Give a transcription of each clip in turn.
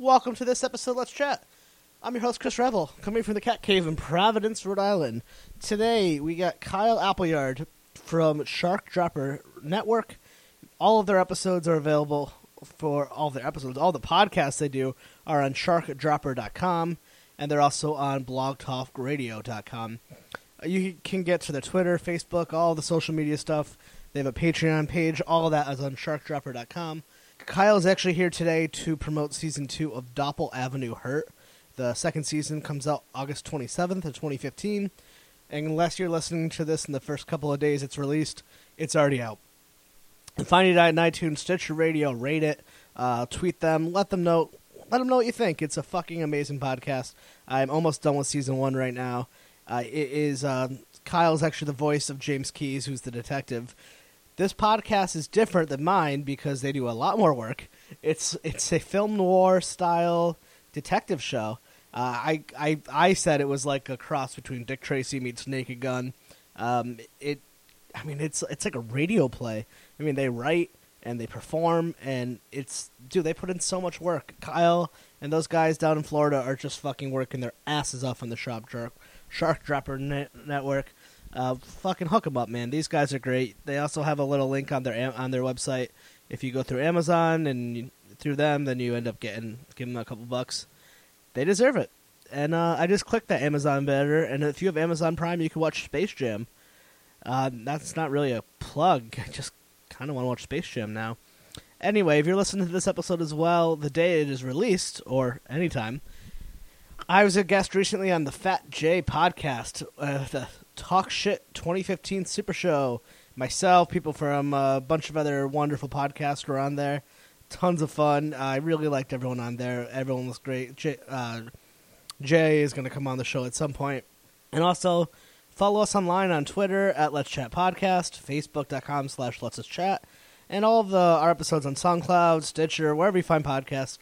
Welcome to this episode of Let's Chat. I'm your host, Chris Revel, coming from the Cat Cave in Providence, Rhode Island. Today, we got Kyle Appleyard from Shark Dropper Network. All of their episodes are available for all their episodes. All the podcasts they do are on SharkDropper.com, and they're also on BlogTalkRadio.com. You can get to their Twitter, Facebook, all the social media stuff. They have a Patreon page. All of that is on SharkDropper.com. Kyle is actually here today to promote Season 2 of Doppel Avenue Hurt. The second season comes out August 27th of 2015. And unless you're listening to this in the first couple of days it's released, it's already out. And find it on iTunes, Stitcher Radio, rate it, tweet them, let them know what you think. It's a fucking amazing podcast. I'm almost done with Season 1 right now. Kyle's actually the voice of James Keyes, who's the detective. This podcast is different than mine because they do a lot more work. It's a film noir style detective show. I said it was like a cross between Dick Tracy meets Naked Gun. It's like a radio play. I mean, they write and they perform, and they put in so much work. Kyle and those guys down in Florida are just fucking working their asses off on the Shark Dropper Network. Fucking hook them up, man. These guys are great. They also have a little link on their website. If you go through Amazon and through them, then you end up giving them a couple bucks. They deserve it. And I just clicked that Amazon banner. And if you have Amazon Prime, you can watch Space Jam. That's not really a plug. I just kind of want to watch Space Jam now. Anyway, if you're listening to this episode as well, the day it is released or anytime, I was a guest recently on the Fat J podcast. The Talk Shit 2015 Super Show. Myself, people from a bunch of other wonderful podcasts were on there. Tons of fun. I really liked everyone on there. Everyone was great. Jay is going to come on the show at some point. And also, follow us online on Twitter at Let's Chat Podcast, Facebook.com/Let's Chat, and all of our episodes on SoundCloud, Stitcher, wherever you find podcasts.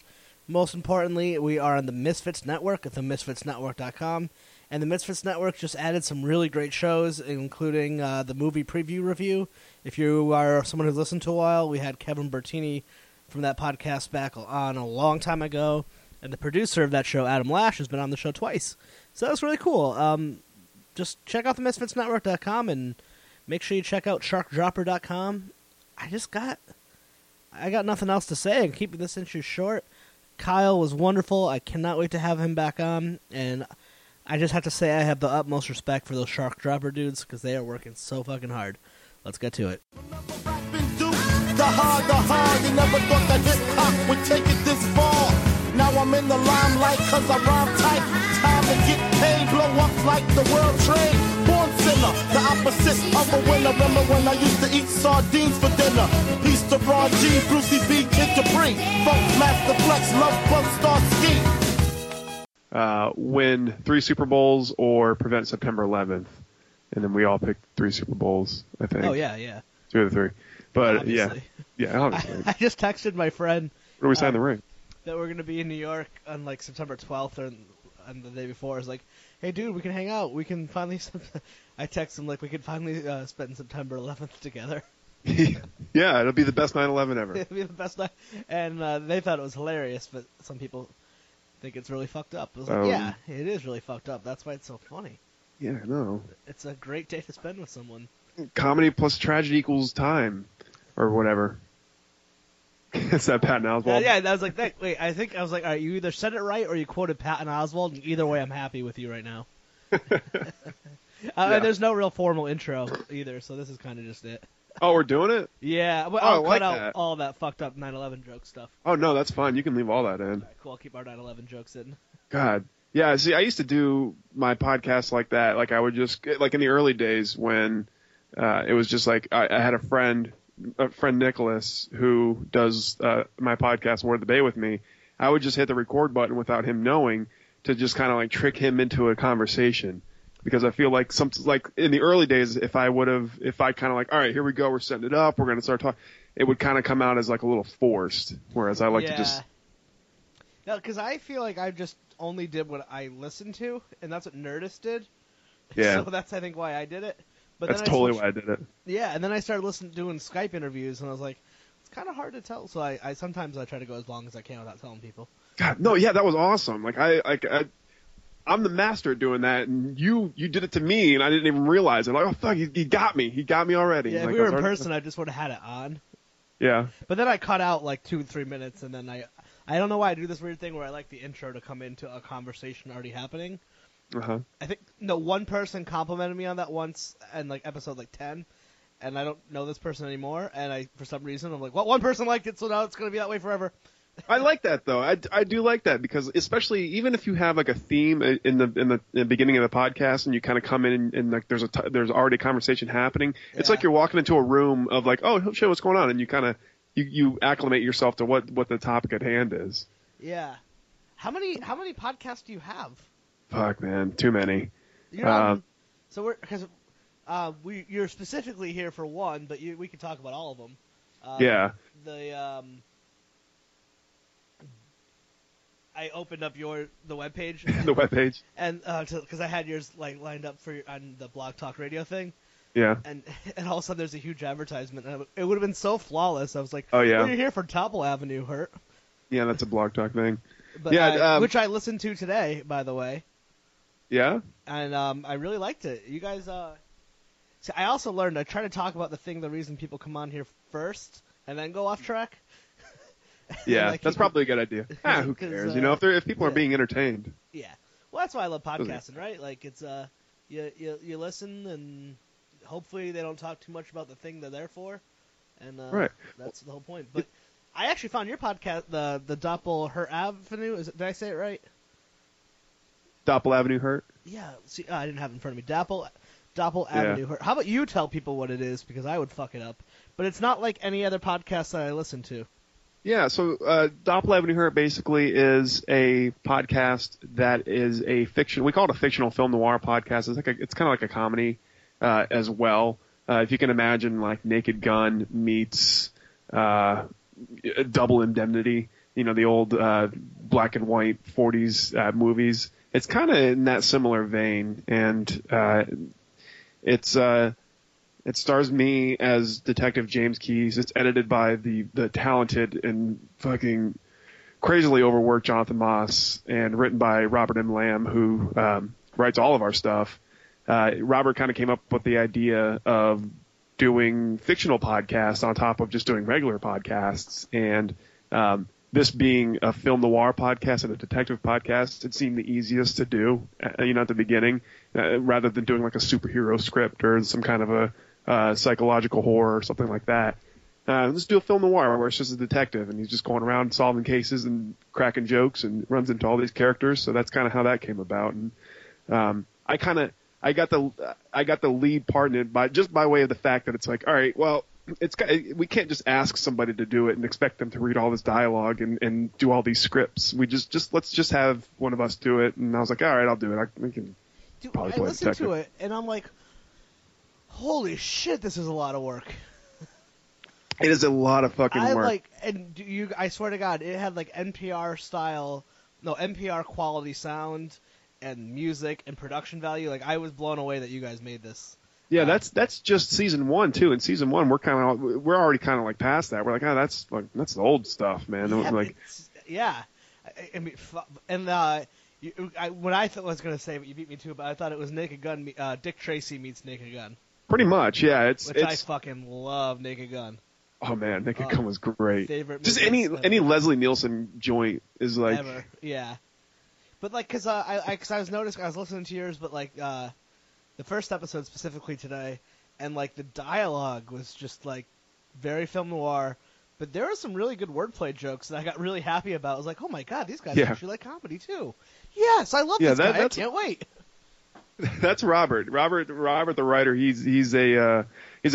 Most importantly, we are on the Misfits Network at themisfitsnetwork.com. And the Misfits Network just added some really great shows, including the movie preview review. If you are someone who's listened to a while, we had Kevin Bertini from that podcast back on a long time ago. And the producer of that show, Adam Lash, has been on the show twice. So that's really cool. Just check out the MisfitsNetwork.com and make sure you check out SharkDropper.com. I got nothing else to say. I'm keeping this issue short. Kyle was wonderful. I cannot wait to have him back on. And I just have to say I have the utmost respect for those Shark Dropper dudes because they are working so fucking hard. Let's get to it. The hard, you never thought that hip-hop would take it this far. Now I'm in the limelight because I rhyme tight. Time to get paid, blow up like the world trade. Born sinner, the opposite of a winner. Remember when I used to eat sardines for dinner? Peace to Raw G, Brucey B, Kid Capri. Folks, Master Flex, Love Bug, Star Ski. Win 3 Super Bowls or prevent September 11th. And then we all picked 3 Super Bowls, I think. Oh, yeah. 2 of the 3. But, obviously. Yeah, obviously. I just texted my friend. Where we signed the ring. That we're going to be in New York on, like, September 12th and the day before. I was like, hey, dude, we can hang out. We can finally... I texted him, like, we could finally spend September 11th together. Yeah, it'll be the best 9/11 ever. It'll be the best night. And they thought it was hilarious, but some people... think it's really fucked up. I was like, yeah, it is really fucked up. That's why it's so funny. Yeah, I know. It's a great day to spend with someone. Comedy plus tragedy equals time, or whatever. Is that Patton Oswalt? Yeah, I was like, all right, you either said it right or you quoted Patton Oswalt, and either way, I'm happy with you right now. Yeah. There's no real formal intro either, so this is kind of just it. Oh, we're doing it? Yeah. Well, I'll cut out that. All that fucked up 9/11 joke stuff. Oh, no, that's fine. You can leave all that in. All right, cool. I'll keep our 9/11 jokes in. God. Yeah, see, I used to do my podcast like that. Like, I would just – like, in the early days when it was just like I had a friend Nicholas, who does my podcast, Word of the Bay, with me. I would just hit the record button without him knowing to just kind of, like, trick him into a conversation. Because I feel like in the early days, if I kind of like, all right, here we go, we're setting it up, we're going to start talking, it would kind of come out as like a little forced, whereas I like to just. No, because I feel like I just only did what I listened to, and that's what Nerdist did. Yeah. So that's, I think, why I did it. But that's totally why I did it. Yeah, and then I started doing Skype interviews, and I was like, kind of hard to tell. So I sometimes I try to go as long as I can without telling people. God, no, yeah, that was awesome. Like I'm the master at doing that, and you did it to me, and I didn't even realize it. Like, oh fuck, he got me. He got me already. Yeah, if like, we were in person, I just would have had it on. Yeah. But then I cut out like 2 and 3 minutes, and then I don't know why I do this weird thing where I like the intro to come into a conversation already happening. Uh-huh. I think one person complimented me on that once, and like episode like 10, and I don't know this person anymore. And I, for some reason, I'm like, well, one person liked it, so now it's gonna be that way forever. I like that though. I do like that because especially even if you have like a theme in the beginning of the podcast and you kind of come in and like there's already a conversation happening. Yeah. It's like you're walking into a room of like, oh shit, what's going on? And you kind of you acclimate yourself to what the topic at hand is. Yeah. How many podcasts do you have? Fuck man, too many. So we're you're specifically here for one, but we could talk about all of them. Yeah. I opened up the webpage. The webpage. And because I had yours like lined up for on the Blog Talk Radio thing. Yeah. And all of a sudden there's a huge advertisement. And it would have been so flawless. I was like, oh yeah, well, you're here for Doppel Avenue Hurt. Yeah, that's a Blog Talk thing. But, yeah, which I listened to today, by the way. Yeah. And I really liked it. You guys. See, I also learned. I try to talk about the reason people come on here first, and then go off track. Yeah, like, that's probably a good idea. Who cares? If people are being entertained. Yeah, well, that's why I love podcasting, right? Like, it's you listen, and hopefully they don't talk too much about the thing they're there for, and right. That's the whole point. But I actually found your podcast, the Doppel Hurt Avenue. Did I say it right? Doppel Avenue Hurt. Yeah. See, I didn't have it in front of me. Doppel Avenue Hurt. How about you tell people what it is, because I would fuck it up. But it's not like any other podcast that I listen to. Yeah, so Doppel Avenue Hurt basically is a podcast that is a fiction. We call it a fictional film noir podcast. It's like it's kind of like a comedy as well. If you can imagine, like Naked Gun meets Double Indemnity. You know, the old black and white 40s movies. It's kind of in that similar vein, and it's. It stars me as Detective James Keyes. It's edited by the talented and fucking crazily overworked Jonathan Moss, and written by Robert M. Lamb, who writes all of our stuff. Robert kind of came up with the idea of doing fictional podcasts on top of just doing regular podcasts. And this being a film noir podcast and a detective podcast, it seemed the easiest to do, at the beginning, rather than doing like a superhero script or some kind of a psychological horror or something like that. Let's do a film noir where it's just a detective and he's just going around solving cases and cracking jokes and runs into all these characters. So that's kind of how that came about. And I got the lead part in it by way of the fact that it's like, all right, well, we can't just ask somebody to do it and expect them to read all this dialogue and do all these scripts. We just let's just have one of us do it. And I was like, all right, I'll do it. I listened to it and I'm like, holy shit, this is a lot of work. It is a lot of fucking work. I swear to God, it had like NPR quality sound and music and production value. Like, I was blown away that you guys made this. Yeah, that's just season one too. In season one, we're already kind of like past that. We're like, oh, that's the old stuff, man. Yeah, I was gonna say, but you beat me too. But I thought it was Naked Gun, Dick Tracy meets Naked Gun. Pretty much, yeah. I fucking love Naked Gun. Oh man, Naked Gun was great. Favorite just any Leslie Nielsen joint is like ever. Yeah. But like, I was listening to yours, but like. The first episode specifically today, and like the dialogue was just like very film noir, but there were some really good wordplay jokes that I got really happy about. I was like, oh my God, these guys actually like comedy too. Yes, I love this guy. I can't wait. That's Robert. Robert, the writer. He's a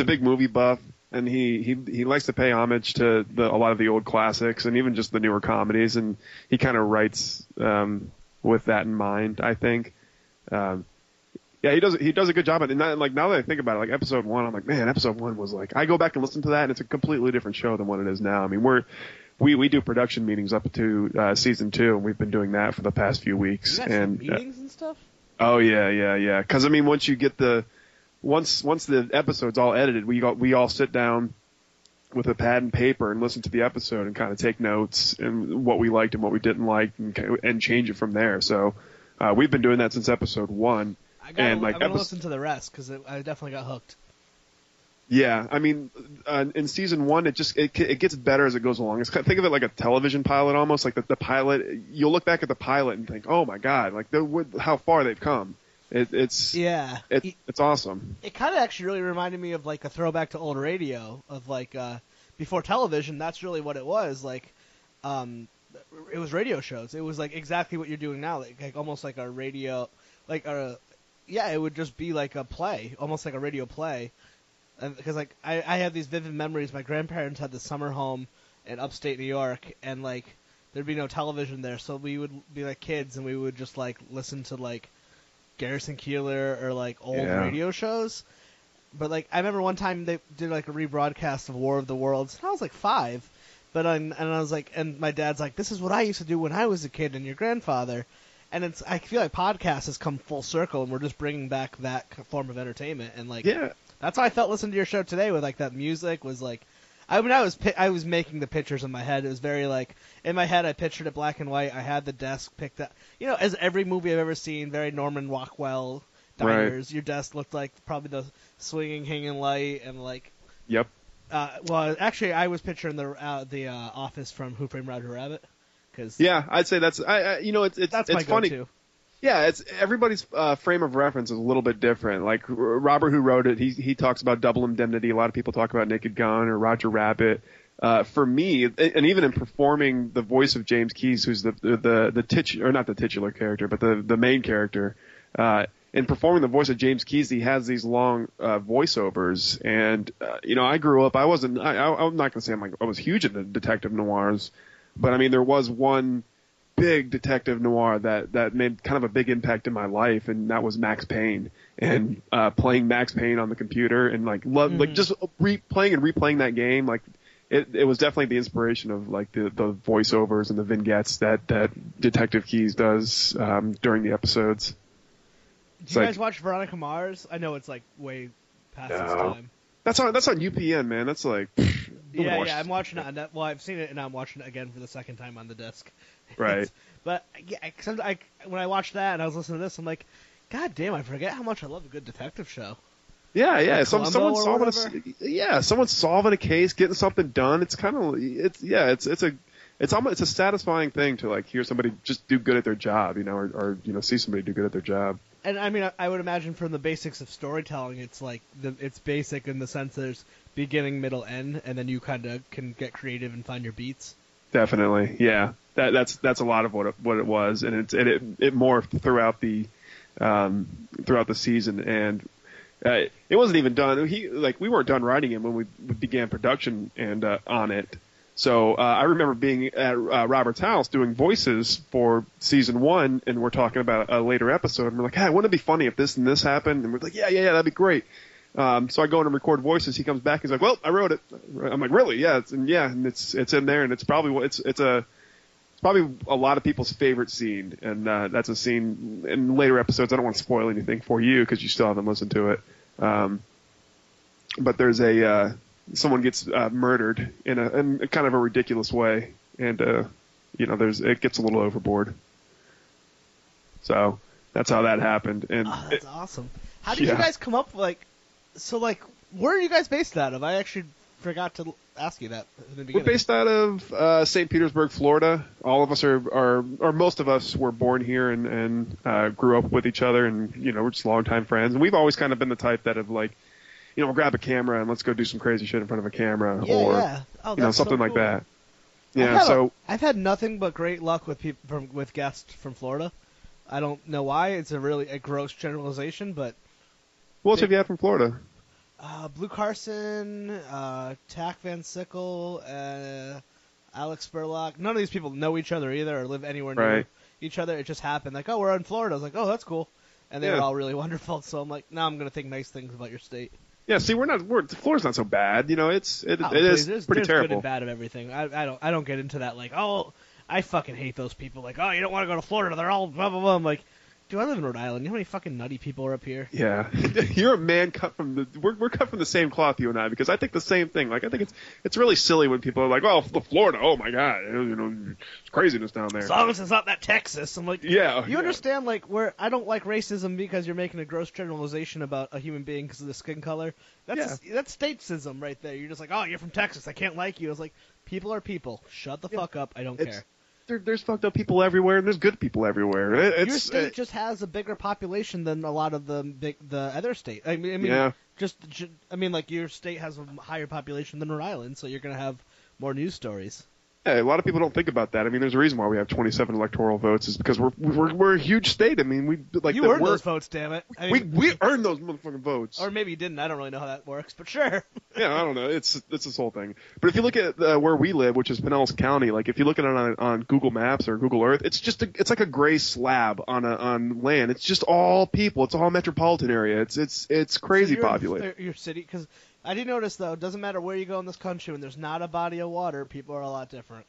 big movie buff, and he likes to pay homage to a lot of the old classics and even just the newer comedies, and he kind of writes with that in mind, I think. Yeah, he does a good job at it. And like, now that I think about it, like episode one, I'm like, man, episode one was like, I go back and listen to that, and it's a completely different show than what it is now. I mean, we do production meetings up to season two, and we've been doing that for the past few weeks. You got some meetings and stuff? Oh yeah. Because I mean, once the episode's all edited, we all sit down. with a pad and paper and listen to the episode and kind of take notes and what we liked and what we didn't like and change it from there. So we've been doing that since episode one. I'm going to listen to the rest because I definitely got hooked. Yeah, I mean, in season one, it gets better as it goes along. It's, think of it like a television pilot almost. Like the pilot, you'll look back at the pilot and think, "Oh my God!" Like how far they've come. It's awesome. It kind of actually really reminded me of like a throwback to old radio of like before television. That's really what it was like. It was radio shows. It was like exactly what you're doing now, like almost like a radio, like a it would just be like a play, almost like a radio play. Because like I have these vivid memories. My grandparents had the summer home in upstate New York, and like there'd be no television there, so we would be like kids, and we would just like listen to like Garrison Keillor or like old radio shows. But like I remember one time they did like a rebroadcast of War of the Worlds, and I was like 5, and I was like, and my dad's like, "This is what I used to do when I was a kid," and your grandfather, and it's I feel like podcasts has come full circle, and we're just bringing back that form of entertainment, and like That's how I felt listening to your show today with, like, that music was, like... I was making the pictures in my head. It was very, like... In my head, I pictured it black and white. I had the desk picked up. You know, as every movie I've ever seen, very Norman Rockwell diners. Right. Your desk looked like probably the swinging, hanging light and, like... Yep. Well, actually, I was picturing the office from Who Framed Roger Rabbit. Cause yeah, I'd say that's... That's my go-to. Funny. Yeah, it's everybody's frame of reference is a little bit different. Like Robert, who wrote it, he talks about Double Indemnity. A lot of people talk about Naked Gun or Roger Rabbit. For me, and even in performing the voice of James Keyes, who's the titular, or not the titular character, but the main character, in performing the voice of James Keyes, he has these long voiceovers. And you know, I grew up. I'm not going to say I was huge into detective noirs, but I mean, there was one big detective noir that made kind of a big impact in my life, and that was Max Payne. And playing Max Payne on the computer and like just replaying that game, like it was definitely the inspiration of like the voiceovers and the vignettes that Detective Keyes does during the episodes. Do you guys watch Veronica Mars? I know it's like way past its time. That's on UPN, man. That's like I'm watching it on that. Well, I've seen it and I'm watching it again for the second time on the disc. Right. But yeah, when I watched that and I was listening to this, I'm like, God damn, I forget how much I love a good detective show. Yeah, yeah. Like someone solving a case, getting something done. It's kind of it's a satisfying thing to like hear somebody just do good at their job, you know, or you know, see somebody do good at their job. And I mean, I would imagine from the basics of storytelling, it's like it's basic in the sense there's beginning, middle, end, and then you kind of can get creative and find your beats. Definitely, yeah. That's a lot of what it was, and it morphed throughout the season, and it wasn't even done. We weren't done writing it when we began production and on it. So I remember being at Robert's house doing voices for season one, and we're talking about a later episode, and we're like, "Hey, wouldn't it be funny if this and this happened?" And we're like, "Yeah, that'd be great." So I go in and record voices. He comes back. He's like, "Well, I wrote it." I'm like, "Really?" Yeah, and it's in there, and it's probably a lot of people's favorite scene, and that's a scene in later episodes. I don't want to spoil anything for you because you still haven't listened to it. But there's a someone gets murdered in kind of a ridiculous way, and you know, it gets a little overboard. So that's how that happened. And that's awesome. How did you guys come up where are you guys based out of? I actually forgot to ask you that in the beginning. We're based out of St. Petersburg, Florida. All of us or most of us were born here and grew up with each other, and you know, we're just longtime friends. And we've always kind of been the type that have like, you know, we'll grab a camera and let's go do some crazy shit in front of a camera you know, something so cool. Like that. Yeah, I've had nothing but great luck with people with guests from Florida. I don't know why. It's a really gross generalization, but what else have you had from Florida? Blue Carson, Tack Van Sickle, Alex Spurlock. None of these people know each other either or live anywhere near each other. It just happened. Like, oh, we're in Florida. I was like, oh, that's cool. And they were all really wonderful. So I'm like, now I'm going to think nice things about your state. Yeah, see, Florida's not so bad. You know, it is pretty terrible. There's good and bad of everything. I don't get into that. Like, oh, I fucking hate those people. Like, oh, you don't want to go to Florida. They're all blah, blah, blah. I'm like, Dude, I live in Rhode Island. You know how many fucking nutty people are up here? Yeah. You're a man cut from the... We're cut from the same cloth, you and I, because I think the same thing. Like, I think it's really silly when people are like, oh, Florida, oh my God, you know, it's craziness down there. As long as it's not that Texas. I'm like, yeah. You understand, like, where I don't like racism because you're making a gross generalization about a human being because of their skin color. That's statesism right there. You're just like, oh, you're from Texas, I can't like you. It's like, people are people. Shut the fuck up. I don't care. There's fucked up people everywhere, and there's good people everywhere. Your state just has a bigger population than a lot of the other state. I mean, your state has a higher population than Rhode Island, so you're gonna have more news stories. Yeah, a lot of people don't think about that. I mean, there's a reason why we have 27 electoral votes, is because we're a huge state. I mean, we like you earned those votes, damn it. I mean, we earned those motherfucking votes. Or maybe you didn't. I don't really know how that works, but sure. Yeah, I don't know. It's this whole thing. But if you look at where we live, which is Pinellas County, like if you look at it on Google Maps or Google Earth, it's just it's like a gray slab on land. It's just all people. It's all metropolitan area. It's crazy so populated. Your city, because I did notice though, it doesn't matter where you go in this country, when there's not a body of water, people are a lot different.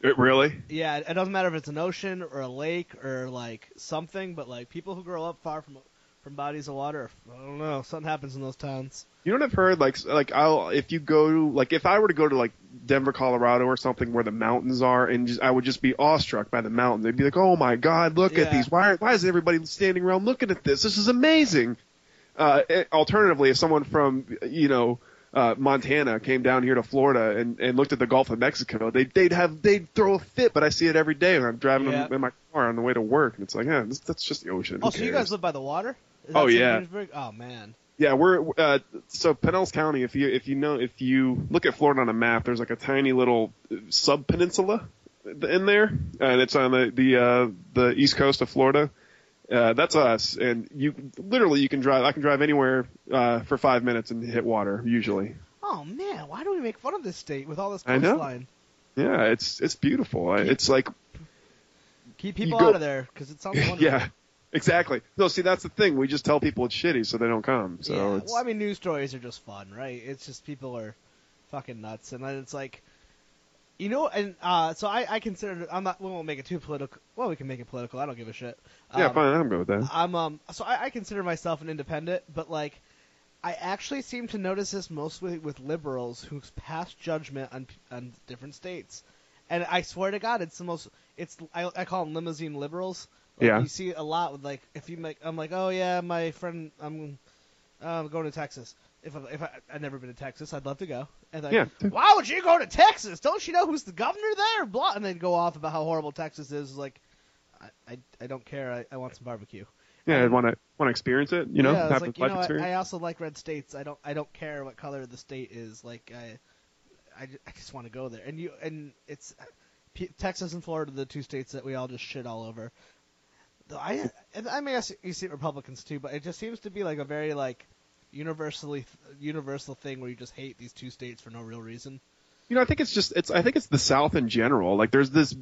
It really? Yeah, it doesn't matter if it's an ocean or a lake or like something, but like people who grow up far from bodies of water, I don't know, something happens in those towns. You know what I've heard? If I were to go to like Denver, Colorado or something where the mountains are, and I would just be awestruck by the mountains. They'd be like, oh my God, look at these. Why is everybody standing around looking at this? This is amazing. Alternatively, if someone from, Montana came down here to Florida and looked at the Gulf of Mexico, they'd throw a fit, but I see it every day when I'm driving in my car on the way to work. And it's like, yeah, that's just the ocean. Oh, so you guys live by the water? Is that Petersburg? Oh, man. Yeah, we're so Pinellas County, if you look at Florida on a map, there's like a tiny little sub-peninsula in there, and it's on the east coast of Florida. That's us, and you can drive. I can drive anywhere for 5 minutes and hit water usually. Oh man, why do we make fun of this state with all this coastline? I know. Yeah, it's beautiful. It's like keep people out of there because it sounds wonderful. Yeah, exactly. No, see, that's the thing. We just tell people it's shitty so they don't come. So yeah. Well, I mean, news stories are just fun, right? It's just people are fucking nuts, and then it's like. You know, and so I considered. We won't make it too political. Well, we can make it political. I don't give a shit. Yeah, fine. I'm good with that. So I consider myself an independent, but like, I actually seem to notice this mostly with liberals who pass judgment on different states, and I swear to God, it's the most. I call them limousine liberals. Like, yeah. You see a lot with like if you make. I'm like, oh yeah, my friend. I'm going to Texas. I've never been to Texas, I'd love to go. And like, why would you go to Texas? Don't you know who's the governor there? Blah, and then go off about how horrible Texas is. Like, I don't care. I want some barbecue. Yeah, I want to experience it. You know, yeah, it's like, you know, I also like red states. I don't care what color the state is. Like, I just want to go there. And it's Texas and Florida, the two states that we all just shit all over. I mean, you see Republicans too, but it just seems to be like a very like. Universal thing where you just hate these two states for no real reason. You know, I think it's the South in general. Like there's this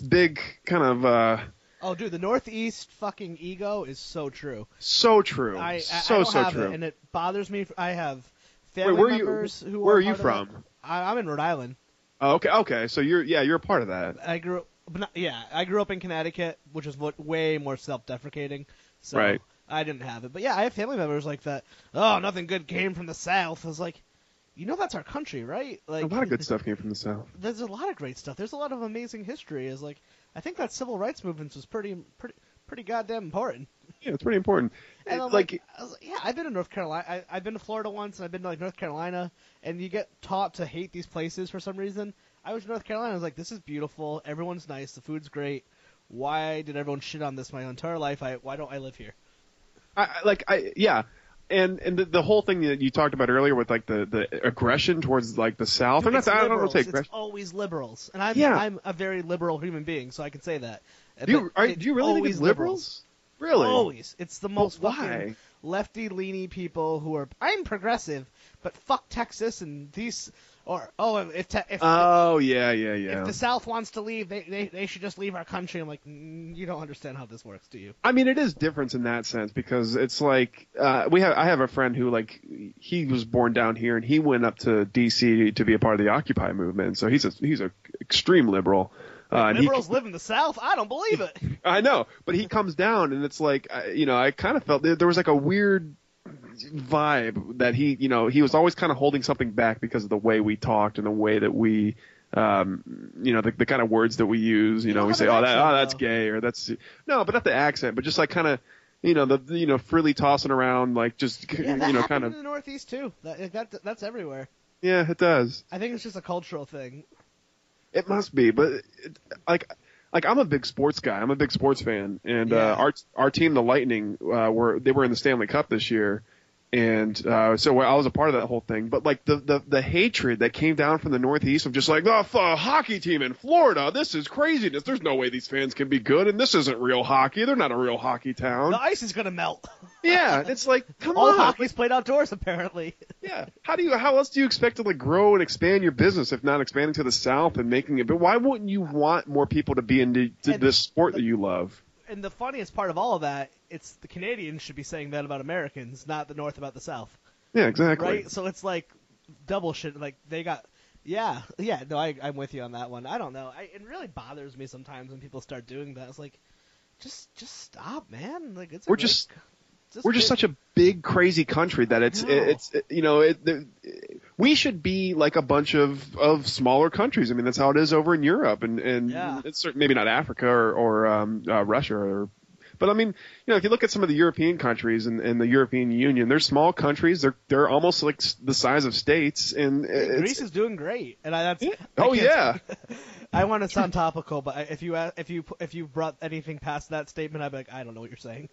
big kind of. Oh, dude, the Northeast fucking ego is so true. So true. I don't have it, and it bothers me. I have family members who. Where are you from? I'm in Rhode Island. Oh, okay. So you're a part of that. I grew up in Connecticut, which is way more self-deprecating. So. Right. I didn't have it. But yeah, I have family members like that. Oh, nothing good came from the South. I was like, you know that's our country, right? Like, a lot of good stuff came from the South. There's a lot of great stuff. There's a lot of amazing history. Is like, I think that civil rights movement was pretty goddamn important. Yeah, it's pretty important. And I'm like, I've been to North Carolina. I've been to Florida once, and I've been to like North Carolina, and you get taught to hate these places for some reason. I was in North Carolina. I was like, this is beautiful. Everyone's nice. The food's great. Why did everyone shit on this my entire life? Why don't I live here? And the whole thing that you talked about earlier with like the aggression towards like the South. Dude, I don't know. It's always liberals, and I'm a very liberal human being, so I can say that. Do you really think it's liberals? Really? Always. It's the most fucking lefty leaning people who are. I'm progressive, but fuck Texas and these. If the South wants to leave, they should just leave our country. I'm like, you don't understand how this works, do you? I mean, it is different in that sense because it's like I have a friend who like he was born down here and he went up to D.C. to be a part of the Occupy movement, so he's an extreme liberal. Like, liberals live in the South? I don't believe it. I know, but he comes down, and it's like, you know, I kind of felt there was like a weird vibe that he, you know, he was always kind of holding something back because of the way we talked and the way that we, you know, the kind of words that we use. You know, we say, that's gay, or that's no, but not the accent, but just like kind of. You know, freely tossing around, like, just, you know, kind of. In the Northeast, too. That's everywhere. Yeah, it does. I think it's just a cultural thing. It must be, but, like I'm a big sports guy. I'm a big sports fan. And our team, the Lightning, they were in the Stanley Cup this year. And so I was a part of that whole thing. But, like, the hatred that came down from the Northeast of just like, oh, hockey team in Florida, this is craziness. There's no way these fans can be good, and this isn't real hockey. They're not a real hockey town. The ice is going to melt. Yeah, it's like, come on. All hockey's played outdoors, apparently. Yeah. How else do you expect to, like, grow and expand your business if not expanding to the South and making it? But why wouldn't you want more people to be into this sport that you love? And the funniest part of all of that, it's the Canadians should be saying that about Americans, not the North about the South. Yeah, exactly. Right? So it's like double shit. Like they got – no, I'm with you on that one. I don't know. It really bothers me sometimes when people start doing that. It's like just stop, man. Like it's we're just such a big, crazy country that we should be like a bunch of smaller countries. I mean, that's how it is over in Europe and it's maybe not Africa or Russia but I mean, you know, if you look at some of the European countries and the European Union, they're small countries. They're almost like the size of states. And Greece is doing great. And I want to sound topical, but if you brought anything past that statement, I'd be like, I don't know what you're saying.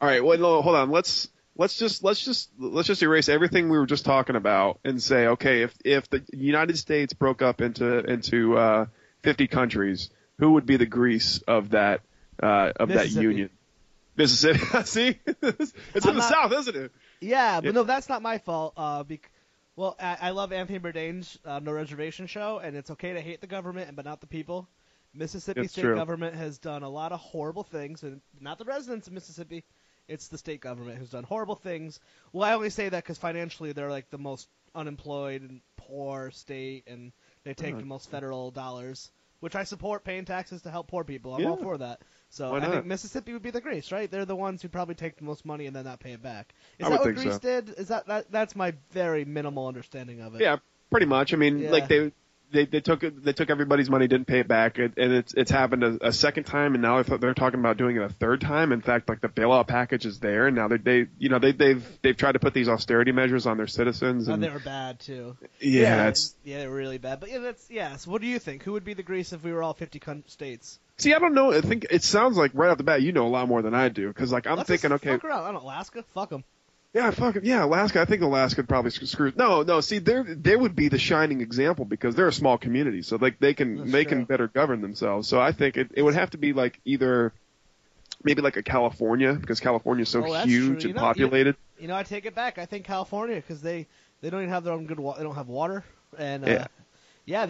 All right, well, no, hold on. Let's just erase everything we were just talking about and say, okay, if the United States broke up into 50 countries, who would be the Greece of that union? Mississippi. See, it's in the South, isn't it? Yeah, but no, that's not my fault. Well, I love Anthony Bourdain's No Reservation show, and it's okay to hate the government, but not the people. Mississippi State government has done a lot of horrible things, and not the residents of Mississippi. It's the state government who's done horrible things. Well, I only say that because financially they're like the most unemployed and poor state, and they take the most federal dollars, which I support paying taxes to help poor people. I'm all for that. So I think Mississippi would be the Greece, right? They're the ones who probably take the most money and then not pay it back. Is that what Greece did? Is that's my very minimal understanding of it. Yeah, pretty much. I mean, like They took everybody's money, didn't pay it back, and it's happened a second time, and now they're talking about doing it a third time. In fact, like the bailout package is there, and now they've tried to put these austerity measures on their citizens. And they were bad too. Yeah, they were really bad. But So what do you think? Who would be the Greece if we were all 50 states? See, I don't know. I think it sounds like right off the bat, you know a lot more than I do, because like I'm thinking, fuck around. I don't know, Alaska. Fuck them. Yeah, Alaska. I think Alaska would probably screw. No. See, they would be the shining example because they're a small community, so like they can better govern themselves. So I think it would have to be like either maybe like a California, because California is so huge and populated. You know, I take it back. I think California, because they don't even have their own good water. They don't have water, and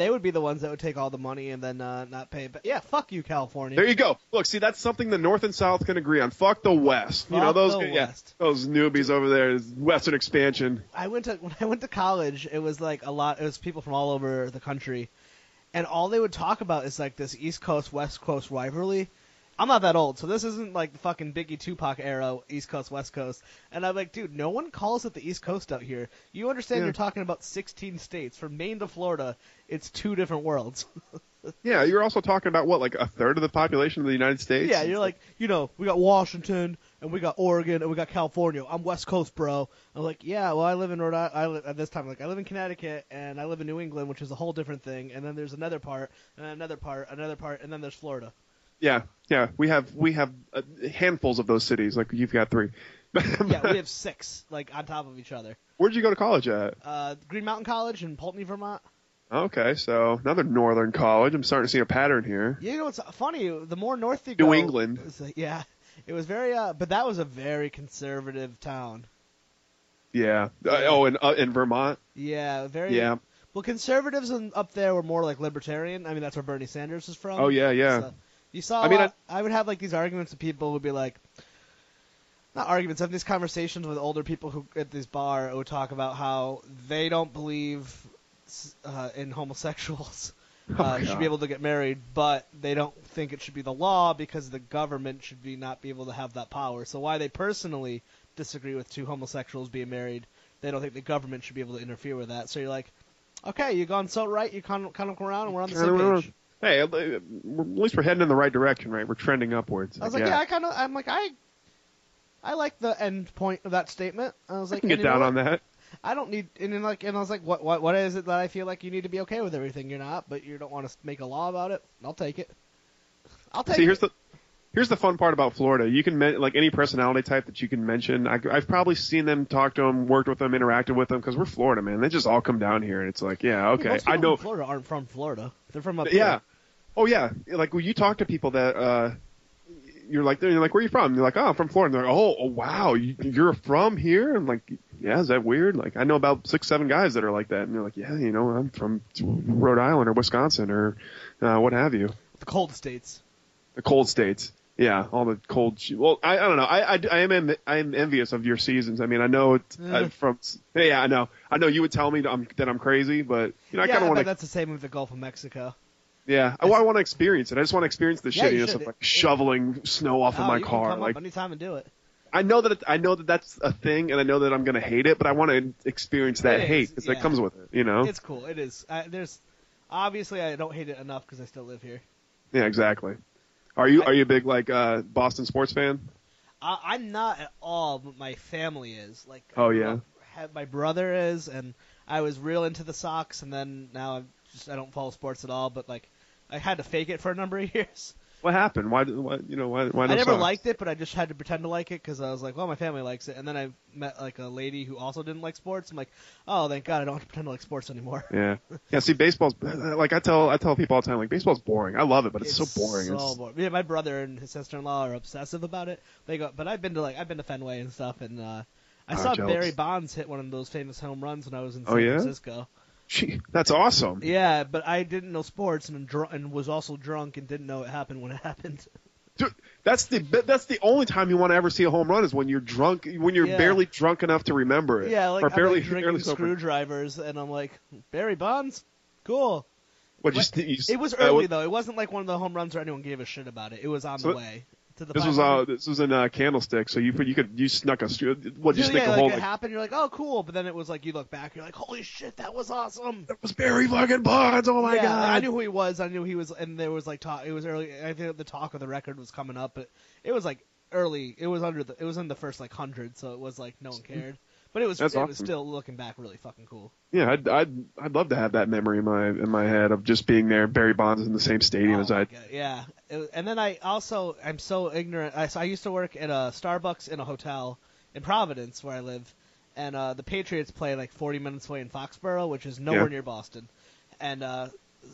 they would be the ones that would take all the money and then not pay. But yeah, fuck you, California. There you go. Look, see, that's something the North and South can agree on. Fuck the West. Fuck, you know, those newbies over there, Western expansion. When I went to college, it was like a lot. It was people from all over the country, and all they would talk about is like this East Coast West Coast rivalry. I'm not that old, so this isn't like the fucking Biggie Tupac era, East Coast, West Coast. And I'm like, dude, no one calls it the East Coast out here. You understand you're talking about 16 states. From Maine to Florida, it's two different worlds. Yeah, you're also talking about, what, like a third of the population of the United States? Yeah, you're like, you know, we got Washington, and we got Oregon, and we got California. I'm West Coast, bro. I'm like, yeah, well, I live in Rhode Island at this time. Like, I live in Connecticut, and I live in New England, which is a whole different thing. And then there's another part, and another part, and then there's Florida. Yeah, we have handfuls of those cities. Like you've got three. Yeah, we have six, like on top of each other. Where'd you go to college at? Green Mountain College in Pulteney, Vermont. Okay, so another northern college. I'm starting to see a pattern here. You know, it's funny. The more north you go, New England. It was very. But that was a very conservative town. Yeah. In Vermont. Yeah. Very. Yeah. Well, conservatives up there were more like libertarian. I mean, that's where Bernie Sanders is from. Oh yeah. So, you saw. I would have like these arguments with people who would be like, not arguments, I have these conversations with older people who at this bar who would talk about how they don't believe in homosexuals, should be able to get married, but they don't think it should be the law because the government should be not be able to have that power. So why they personally disagree with two homosexuals being married, they don't think the government should be able to interfere with that. So you're like, okay, you've gone so right, you kind of around, and we're on the same page. Hey, at least we're heading in the right direction, right? We're trending upwards. I was like, yeah, I like the end point of that statement. I was like, I can get down on that. I don't need, and I was like, what is it that I feel like you need to be okay with everything? You're not, but you don't want to make a law about it. I'll take it. See, here's the fun part about Florida. You can like any personality type that you can mention. I've probably seen them, talked to them, worked with them, interacted with them because we're Florida, man. They just all come down here, and it's like, yeah, okay. Most people from Florida aren't from Florida. They're from up here. Yeah. Oh yeah. Like when you talk to people that. You're like, where are you from? And you're like, oh, I'm from Florida. And they're like, oh, wow, you're from here? I'm like, yeah, is that weird? Like, I know about 6, 7 guys that are like that. And they're like, yeah, you know, I'm from Rhode Island or Wisconsin or what have you. The cold states. The cold states. Yeah, all the cold. Well, I don't know. I am envious of your seasons. I mean, I know it's from. Yeah, I know. I know you would tell me that I'm crazy, but you know, I kind of want to. That's the same with the Gulf of Mexico. Yeah, I want to experience it. I just want to experience the shittiness of like shoveling snow off of my car. Come like anytime and do it. I know that that's a thing, and I know that I'm gonna hate it, but I want to experience that hate because that comes with it. You know, it's cool. It is. There's obviously I don't hate it enough because I still live here. Yeah, exactly. Are you a big like Boston sports fan? I'm not at all, but my family is. Like, oh yeah, my brother is, and I was real into the Sox, and then now I don't follow sports at all, but like I had to fake it for a number of years. What happened? Why? I never liked it, but I just had to pretend to like it because I was like, well, my family likes it. And then I met like a lady who also didn't like sports. I'm like, oh, thank God, I don't have to pretend to like sports anymore. Yeah, yeah. See, baseball's like I tell people all the time, like baseball's boring. I love it, but it's so boring. So boring. Yeah, my brother and his sister-in-law are obsessive about it. They go, but I've been to Fenway and stuff, and I saw Barry Bonds hit one of those famous home runs when I was in San Francisco. Gee, that's awesome. Yeah, but I didn't know sports and was also drunk and didn't know it happened when it happened. Dude, that's the only time you want to ever see a home run is when you're drunk, when you're barely drunk enough to remember it. Yeah, like, or I'm drinking screwdrivers, and I'm like, Barry Bonds? Cool. It was early, though. It wasn't like one of the home runs where anyone gave a shit about it. It was on the way. This was in Candlestick, so you snuck a hole. It happened. You're like, oh, cool, but then it was like you look back, you're like, holy shit, that was awesome. That was Barry fucking Bonds. Oh my god, I knew who he was. And there was like talk. It was early. I think the talk of the record was coming up, but it was like early. It was in the first like 100, so it was like no one cared. But it was still looking back really fucking cool. Yeah, I'd love to have that memory in my head of just being there. Barry Bonds in the same stadium as I. Yeah, and then I'm so ignorant. I used to work at a Starbucks in a hotel in Providence where I live, and the Patriots play like 40 minutes away in Foxborough, which is nowhere near Boston, and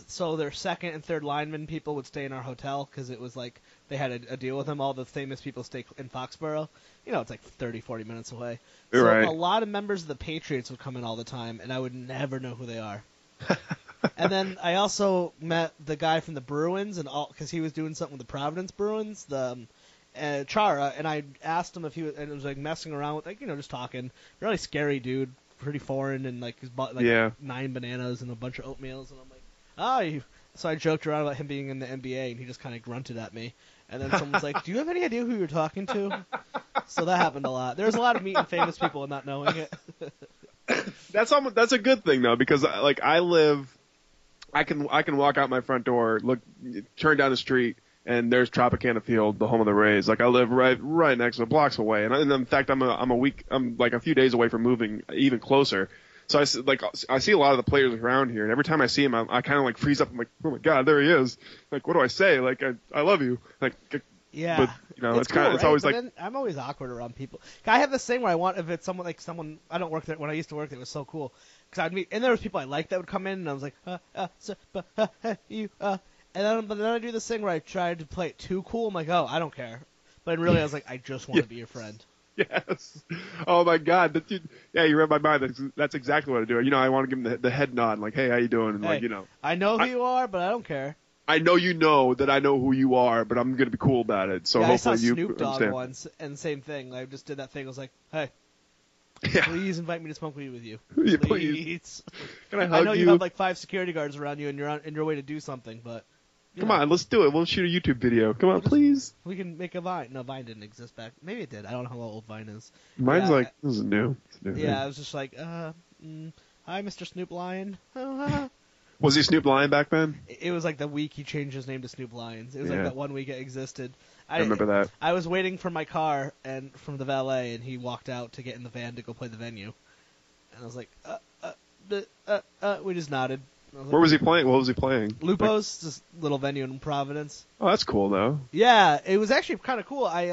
so their second and third linemen people would stay in our hotel because it was like they had a deal with them. All the famous people stay in Foxborough. You know, it's like 30, 40 minutes away. You're so right. A lot of members of the Patriots would come in all the time, and I would never know who they are. And then I also met the guy from the Bruins, because he was doing something with the Providence Bruins, Chara, and I asked him if he was, and it was like messing around with, like, you know, just talking. Really scary dude, pretty foreign, and like he's bought like 9 bananas and a bunch of oatmeals, and I'm like, oh, so I joked around about him being in the NBA, and he just kind of grunted at me. And then someone's like, do you have any idea who you're talking to? So that happened a lot. There's a lot of meeting famous people and not knowing it. That's a good thing, though, because like I can walk out my front door, look, turn down the street, and there's Tropicana Field, the home of the Rays. Like I live right next to it, blocks away. And in fact, I'm like a few days away from moving even closer. So I see a lot of the players around here, and every time I see him, I kind of like freeze up. I'm like, oh my god, there he is! Like, what do I say? Like, I love you. Like, yeah, but you know, it's cool, kind of, right? It's always but like I'm always awkward around people. I have this thing where I want if it's someone I don't work there when I used to work there, it was so cool because I'd meet and there was people I liked that would come in, and I was like, but then I do this thing where I tried to play it too cool. I'm like, oh, I don't care, but in really I was like, I just want to be your friend. Yes. Oh my God. You read my mind. That's exactly what I do. You know, I want to give him the head nod, like, "Hey, how you doing?" And hey, like, you know, I know who you are, but I don't care. I know you know that I know who you are, but I'm gonna be cool about it. So hopefully I saw Snoop Dogg once, and same thing. I just did that thing. I was like, "Hey, Yeah. Please invite me to smoke weed with you. Please. Yeah, please. Can I hug you? I know you have like 5 security guards around you and you're on your way to do something, but... Come on, let's do it. We'll shoot a YouTube video. Come on, please. We can make a Vine. No, Vine didn't exist back. Maybe it did. I don't know how old Vine is. Mine's this is new. I was just like, hi, Mr. Snoop Lion. Was he Snoop Lion back then? It was like the week he changed his name to Snoop Lions. It was like that one week it existed. I remember that. I was waiting for my car and from the valet, and he walked out to get in the van to go play the venue. And I was like, we just nodded. Where was he playing? What was he playing? Lupo's, this little venue in Providence. Oh, that's cool, though. Yeah, it was actually kind of cool. I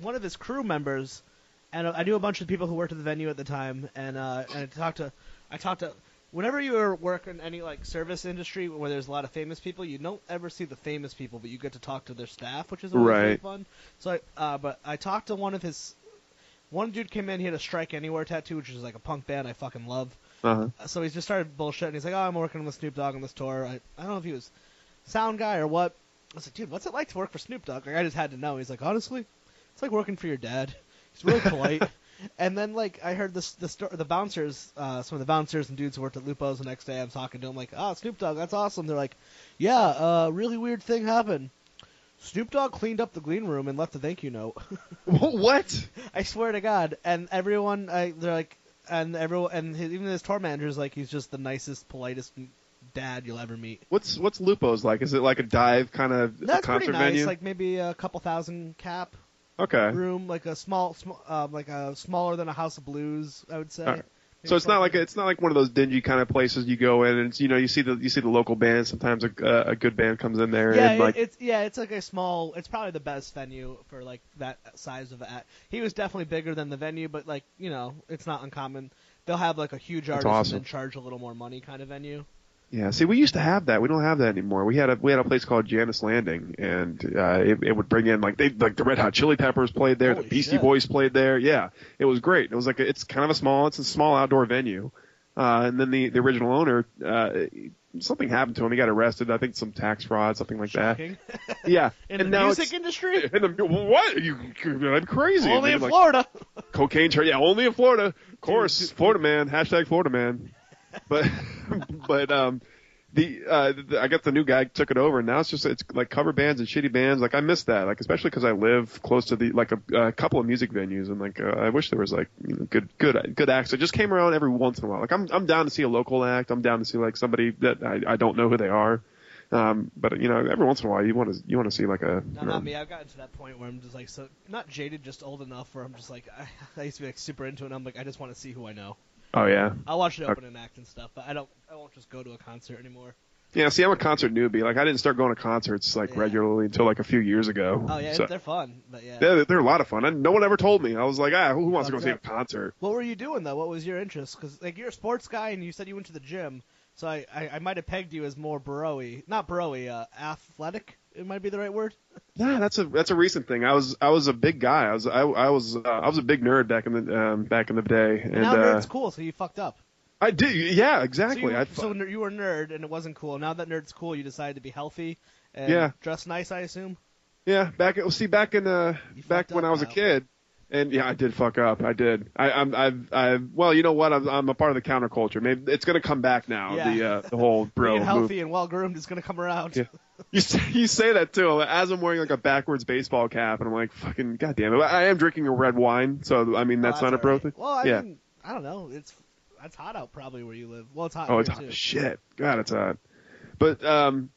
one of his crew members, and I knew a bunch of people who worked at the venue at the time, and I talked to. Whenever you work in any like service industry where there's a lot of famous people, you don't ever see the famous people, but you get to talk to their staff, which is always really fun. So, but I talked to one of his. One dude came in, he had a Strike Anywhere tattoo, which is like a punk band I fucking love. Uh-huh. So he just started bullshitting. He's like, I'm working with Snoop Dogg on this tour. I don't know if he was sound guy or what. I was like, dude, what's it like to work for Snoop Dogg? Like, I just had to know. He's like, honestly, it's like working for your dad. He's really polite. And then, like, I heard the bouncers, some of the bouncers and dudes who worked at Lupo's the next day. I'm talking to him like, Snoop Dogg, that's awesome. They're like, yeah, really weird thing happened. Snoop Dogg cleaned up the green room and left a thank you note. What? I swear to God. And everyone, they're like, and even his tour manager is like, he's just the nicest, politest dad you'll ever meet. What's Lupo's like? Is it like a dive kind of concert venue? That's pretty nice. Like maybe a couple thousand cap. Okay. Room, like a smaller than a House of Blues, I would say. Right. So it's not like one of those dingy kind of places you go in and it's, you see the local band. Sometimes a good band comes in there. Yeah, and it's like a small. It's probably the best venue for like that size of a. He was definitely bigger than the venue, but like it's not uncommon. They'll have like a huge artist and charge a little more money kind of venue. Yeah, see, we used to have that. We don't have that anymore. We had a place called Janice Landing, and it would bring in like the Red Hot Chili Peppers played there, the Beastie Boys played there. Yeah, it was great. It was like it's a small outdoor venue, and then the original owner, something happened to him. He got arrested. I think some tax fraud, something like Shocking. That. Yeah, in the music industry. What? I'm crazy. Only in Florida. Cocaine charge. Yeah, only in Florida. Of course, dude. Florida man. #FloridaMan. But I got the new guy took it over, and now it's like cover bands and shitty bands. Like I miss that, like especially because I live close to a couple of music venues, and like I wish there was like good acts that just came around every once in a while. Like I'm down to see a local act. I'm down to see like somebody that I don't know who they are. But every once in a while you want to see like a. No, not me. I've gotten to that point where I'm just like so not jaded, just old enough where I'm just like I used to be like super into it. And I'm like I just want to see who I know. Oh, yeah. I'll watch an opening act and stuff, but I won't just go to a concert anymore. Yeah, see, I'm a concert newbie. Like, I didn't start going to concerts, regularly until, a few years ago. Oh, yeah, so, they're fun, but yeah. They're a lot of fun. No one ever told me. I was like, who wants to go see a concert? What were you doing, though? What was your interest? Because, you're a sports guy, and you said you went to the gym, so I might have pegged you as more Burrowy. Not Burrowy, athletic. It might be the right word. Yeah, that's a recent thing. I was a big guy. I was a big nerd back in the day. And now nerd's cool, so you fucked up. I did. Yeah, exactly. So you were a nerd, and it wasn't cool. Now that nerd's cool, you decided to be healthy and dress nice. I assume. Yeah, back when I was a kid. And yeah, I did fuck up. I did. You know what? I'm a part of the counterculture. Maybe it's gonna come back now. Yeah. The whole bro. Being healthy and well groomed is gonna come around. Yeah. You say that too. As I'm wearing like a backwards baseball cap, and I'm like, fucking goddamn it. I am drinking a red wine, so I mean that's not a bro thing. Well, I mean, I don't know. It's hot out probably where you live. Well, it's hot. Oh, it's hot. Too. Shit. God, it's hot. But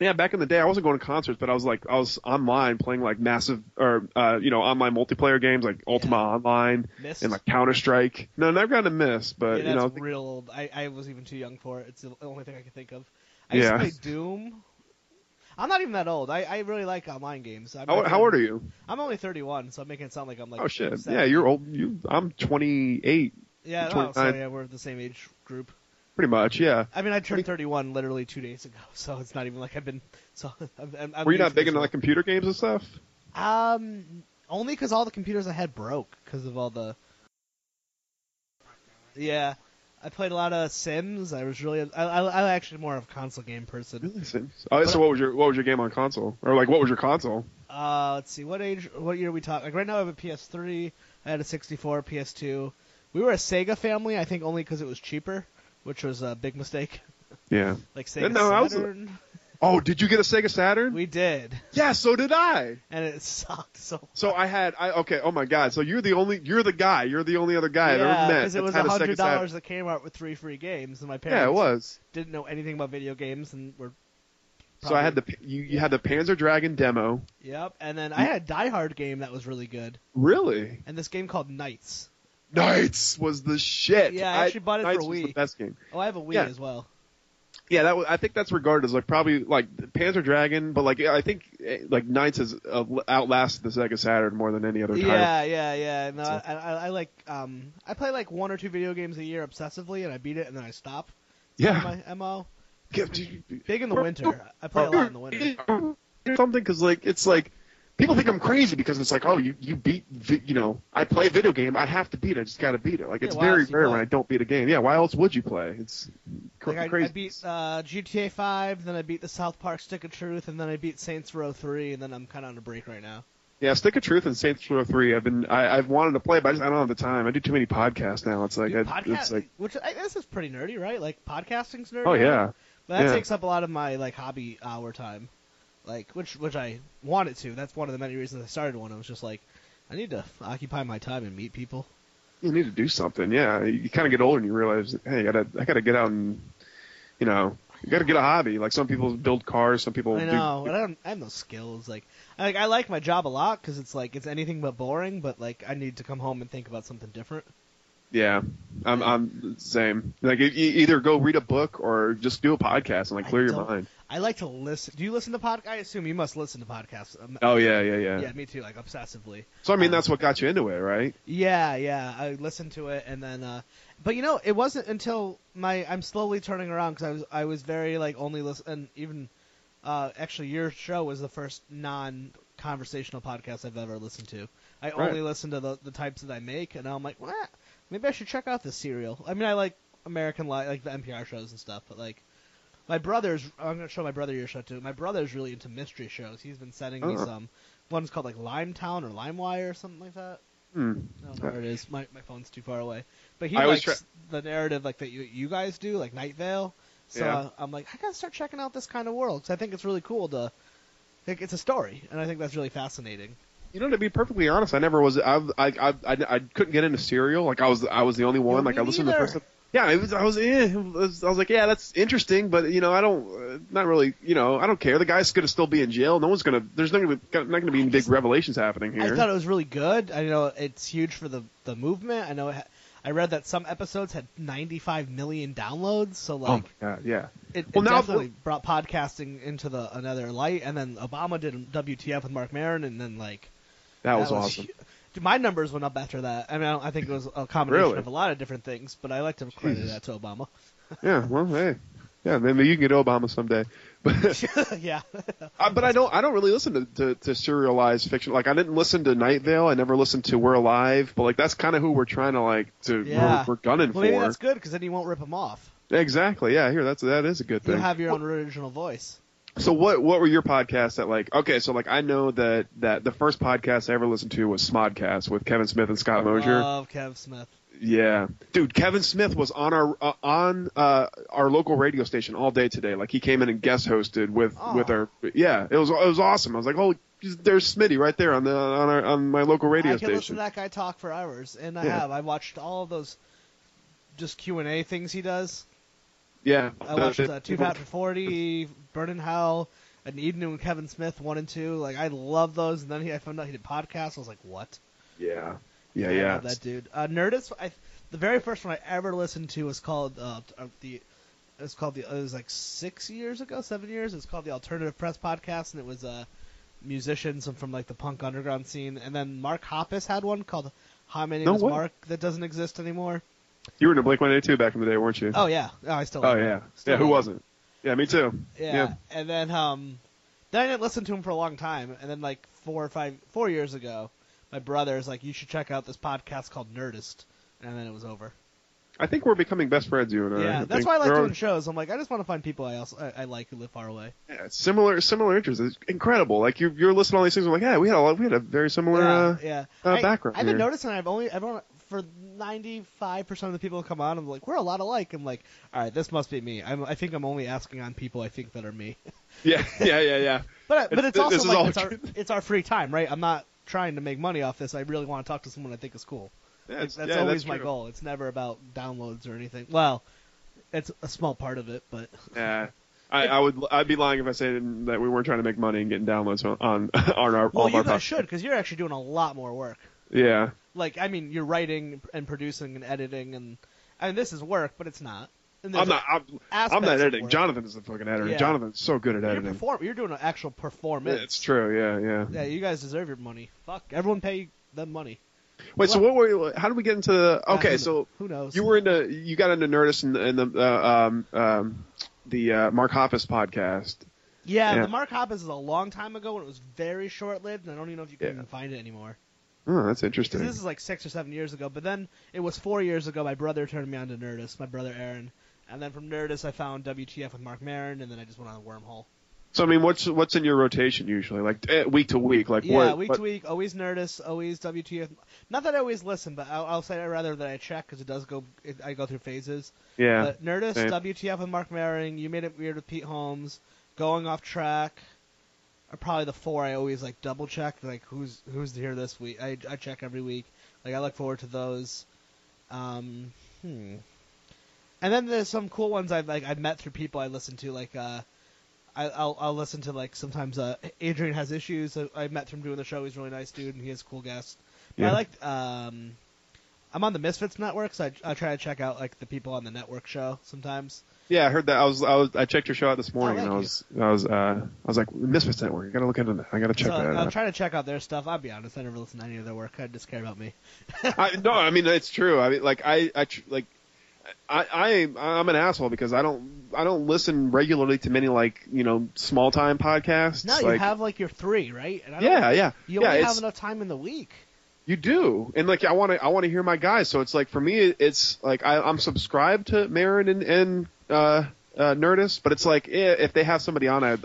yeah, back in the day, I wasn't going to concerts, but I was online playing like massive or online multiplayer games like Ultima Online Mist? And like Counter-Strike. No, never gotten a miss, but that's real old. I was even too young for it. It's the only thing I can think of. I used to play Doom. I'm not even that old. I really like online games. How old are you? I'm only 31, so I'm making it sound like I'm like. Oh shit! 27. Yeah, you're old. I'm 28. Yeah, we're the same age group. Pretty much, yeah. I mean, I turned 31 literally 2 days ago, so it's not even like I've been. So, were you not big into like computer games and stuff? Only because all the computers I had broke because of all the. Yeah, I played a lot of Sims. I was really, I actually more of a console game person. Really, Sims? Oh, so what was your game on console, or like what was your console? Let's see, what year are we talking? Like right now, I have a PS3. I had a 64, PS2. We were a Sega family, I think only because it was cheaper, which was a big mistake. Yeah. Like Sega Saturn. Oh, did you get a Sega Saturn? We did. Yeah, so did I. And it sucked so much. So I had, okay, oh my God. So you're the only other guy I've ever met. Yeah, because it was $100 that came out with 3 free games, and my parents didn't know anything about video games and were probably, so I had you had the Panzer Dragon demo. Yep, and then I had a Die Hard game that was really good. Really? And this game called Knights. Knights was the shit. Yeah, I actually bought it for a Wii. Was the best game. Oh, I have a Wii as well. Yeah, that was, I think that's regarded as like probably like Panzer Dragon, but like I think like Knights has outlasted the Sega Saturn more than any other title. Yeah. No, so. I like I play like one or two video games a year obsessively, and I beat it and then I stop. That's my MO. Big in the winter. I play a lot in the winter. Something because like it's like people think I'm crazy because it's like you beat I play a video game, I have to beat it, I just gotta beat it. Like it's very rare when I don't beat a game. Yeah, why else would you play? It's crazy. I beat GTA 5, then I beat the South Park Stick of Truth, and then I beat Saints Row 3, and then I'm kind of on a break right now. Yeah, Stick of Truth and Saints Row 3. I've wanted to play, but I don't have the time. I do too many podcasts now. It's like this is pretty nerdy, right? Like podcasting's nerdy. Oh yeah. Right? But that takes up a lot of my like hobby hour time, like which I wanted to. That's one of the many reasons I started one. I was just like, I need to occupy my time and meet people. You need to do something. Yeah, you kind of get older and you realize, hey, I gotta get out and you gotta get a hobby. Like some people build cars, some people. I know, but I have no skills. Like I like my job a lot because it's like it's anything but boring. But like I need to come home and think about something different. Yeah, I'm the same. Like, you either go read a book or just do a podcast and like clear your mind. I like to listen. Do you listen to podcasts? I assume you must listen to podcasts. Oh yeah. Yeah, me too. Like obsessively. So I mean, that's what got you into it, right? Yeah. I listened to it and then, but it wasn't until I'm slowly turning around because I was very like only listen and even, actually your show was the first non-conversational podcast I've ever listened to. I only listen to the types that I make, and I'm like, what? Maybe I should check out this serial. I mean, I like American Life, like the NPR shows and stuff, but like my brother's – I'm going to show my brother your show too. My brother's really into mystery shows. He's been sending me some – one's called like Limetown or LimeWire or something like that. I don't know where it is. My phone's too far away. But he likes the narrative like that you guys do, like Night Vale. So I'm like, I got to start checking out this kind of world because I think it's really cool to – like it's a story, and I think that's really fascinating. You know, to be perfectly honest, I never was. I couldn't get into serial. Like I was the only one. Like I listened to the first time. Yeah, I was like, yeah, that's interesting, but I don't, not really. I don't care. The guy's gonna still be in jail. No one's gonna. There's not gonna be any big revelations happening here. I thought it was really good. I know it's huge for the movement. I know. I read that some episodes had 95 million downloads. So like, oh my God, yeah, it definitely brought podcasting into another light. And then Obama did WTF with Marc Maron, and then like. That was awesome. Dude, my numbers went up after that. I mean, I think it was a combination of a lot of different things, but I like to credit that to Obama. Yeah, well, hey. Yeah, maybe you can get Obama someday. But yeah. But I don't really listen to serialized fiction. Like, I didn't listen to Night Vale. I never listened to We're Alive. But, like, that's kind of who we're trying to, like, we're gunning for. Well, maybe that's good because then you won't rip them off. Exactly. Yeah, that is a good thing. You'll have your own original voice. So what were your podcasts that like? Okay, so like I know that the first podcast I ever listened to was Smodcast with Kevin Smith and Scott Mosier. I love Kevin Smith. Yeah, dude, Kevin Smith was on our local radio station all day today. Like he came in and guest hosted with our it was awesome. I was like, oh, there's Smitty right there on my local radio station. I can listen to that guy talk for hours, and I watched all of those just Q&A things he does. Yeah, I watched Too Fat for 40, Burn in Hell, and Eden and Kevin Smith 1 and 2. Like I love those. And then I found out he did podcasts. I was like, what? Yeah. I love that dude. Nerdist. The very first one I ever listened to was called It was like 6 years ago, 7 years. It's called the Alternative Press Podcast, and it was musicians from like the punk underground scene. And then Mark Hoppus had one called Hi, My Name is Mark that doesn't exist anymore. You were into Blink-182 back in the day, weren't you? Oh, yeah. No, I still like him. Still who wasn't? Yeah, me too. Yeah. And then I didn't listen to him for a long time. And then like 4 years ago, my brother's like, you should check out this podcast called Nerdist. And then it was over. I think we're becoming best friends, you and I. Yeah, that's why I like doing shows. I'm like, I just want to find people I like who live far away. Yeah, similar interests. It's incredible. Like you're listing all these things. I'm like, yeah, we had a very similar background. I've been noticing. I've only for 95% of the people who come on, I'm like, we're a lot alike. I'm like, all right, this must be me. I think I'm only asking on people I think that are me. Yeah. But it's also like it's our free time, right? I'm not trying to make money off this. I really want to talk to someone I think is cool. Yeah, that's always my goal. It's never about downloads or anything. Well, it's a small part of it, but yeah, I'd be lying if I said that we weren't trying to make money and getting downloads on our. Well, you guys should, because you're actually doing a lot more work. Yeah. Like you're writing and producing and editing, and this is work, but it's not. And I'm not editing. Jonathan is the fucking editor. Yeah. Jonathan's so good at editing. You're doing an actual performance. Yeah, it's true. Yeah, you guys deserve your money. Fuck, everyone pay them money. Wait, so how did we get into the? Okay, so who knows? You got into Nerdist and the Mark Hoppus podcast. Yeah, the Mark Hoppus is a long time ago, and it was very short lived, and I don't even know if you can even find it anymore. Oh, that's interesting. This is like 6 or 7 years ago, but then it was 4 years ago. My brother turned me on to Nerdist. My brother Aaron, and then from Nerdist I found WTF with Marc Maron, and then I just went on a wormhole. So what's in your rotation usually, like week to week, like to week, always Nerdist, always WTF. Not that I always listen, but I'll say that I check because it does go. I go through phases. Yeah. But Nerdist, same. WTF with Marc Maron, You Made It Weird with Pete Holmes, Going Off Track are probably the four I always like double check, like who's here this week. I check every week. Like I look forward to those. And then there's some cool ones I've met through people I listen to, like. I'll listen to, like, sometimes Adrian Has Issues. I met him doing the show. He's a really nice dude, and he has cool guests. But yeah. I'm on the Misfits Network, so I try to check out, like, the people on the network show sometimes. Yeah, I heard that. I checked your show out this morning, I was like, Misfits Network, I gotta look into that. I gotta check that out. I'm trying to check out their stuff. I'll be honest, I never listen to any of their work. I just care about me. It's true. I'm an asshole because I don't listen regularly to many, like, you know, small time podcasts. No, you have like your three, right? And you only have enough time in the week. You do, and like I want to hear my guys. So it's like for me, it's like I'm subscribed to Marin and Nerdist, but it's like if they have somebody on then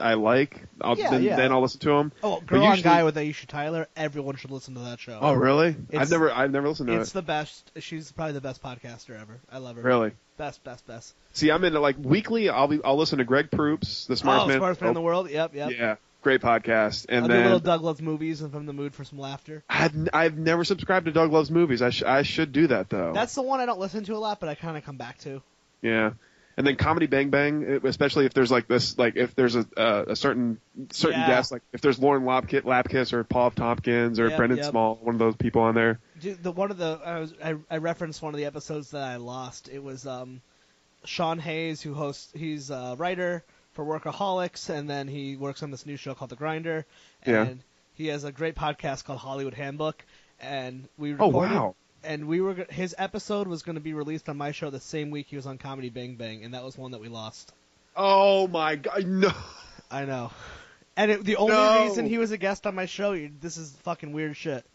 I'll listen to them. Oh, Girl on Guy with Aisha Tyler, everyone should listen to that show. Oh, really? I've never listened to it. It's the best. She's probably the best podcaster ever. I love her. Really? Best. See, I'm into like weekly. I'll listen to Greg Proops, the smartest man. Smartest man in the world. Yep. Yeah. Great podcast. And then little Doug Loves Movies, and From the Mood for Some Laughter. I've never subscribed to Doug Loves Movies. I should do that though. That's the one I don't listen to a lot, but I kind of come back to. Yeah. And then Comedy Bang Bang, especially if there's like this, like if there's a certain guest, like if there's Lauren Lapkus or Paul Tompkins or Brendan Small, one of those people on there. Dude, I referenced one of the episodes that I lost. It was Sean Hayes, who hosts. He's a writer for Workaholics, and then he works on this new show called The Grinder. And he has a great podcast called Hollywood Handbook. And we recorded. Oh wow. And his episode was going to be released on my show the same week he was on Comedy Bang Bang, and that was one that we lost. Oh my God, no! I know. And the only reason he was a guest on my show, this is fucking weird shit.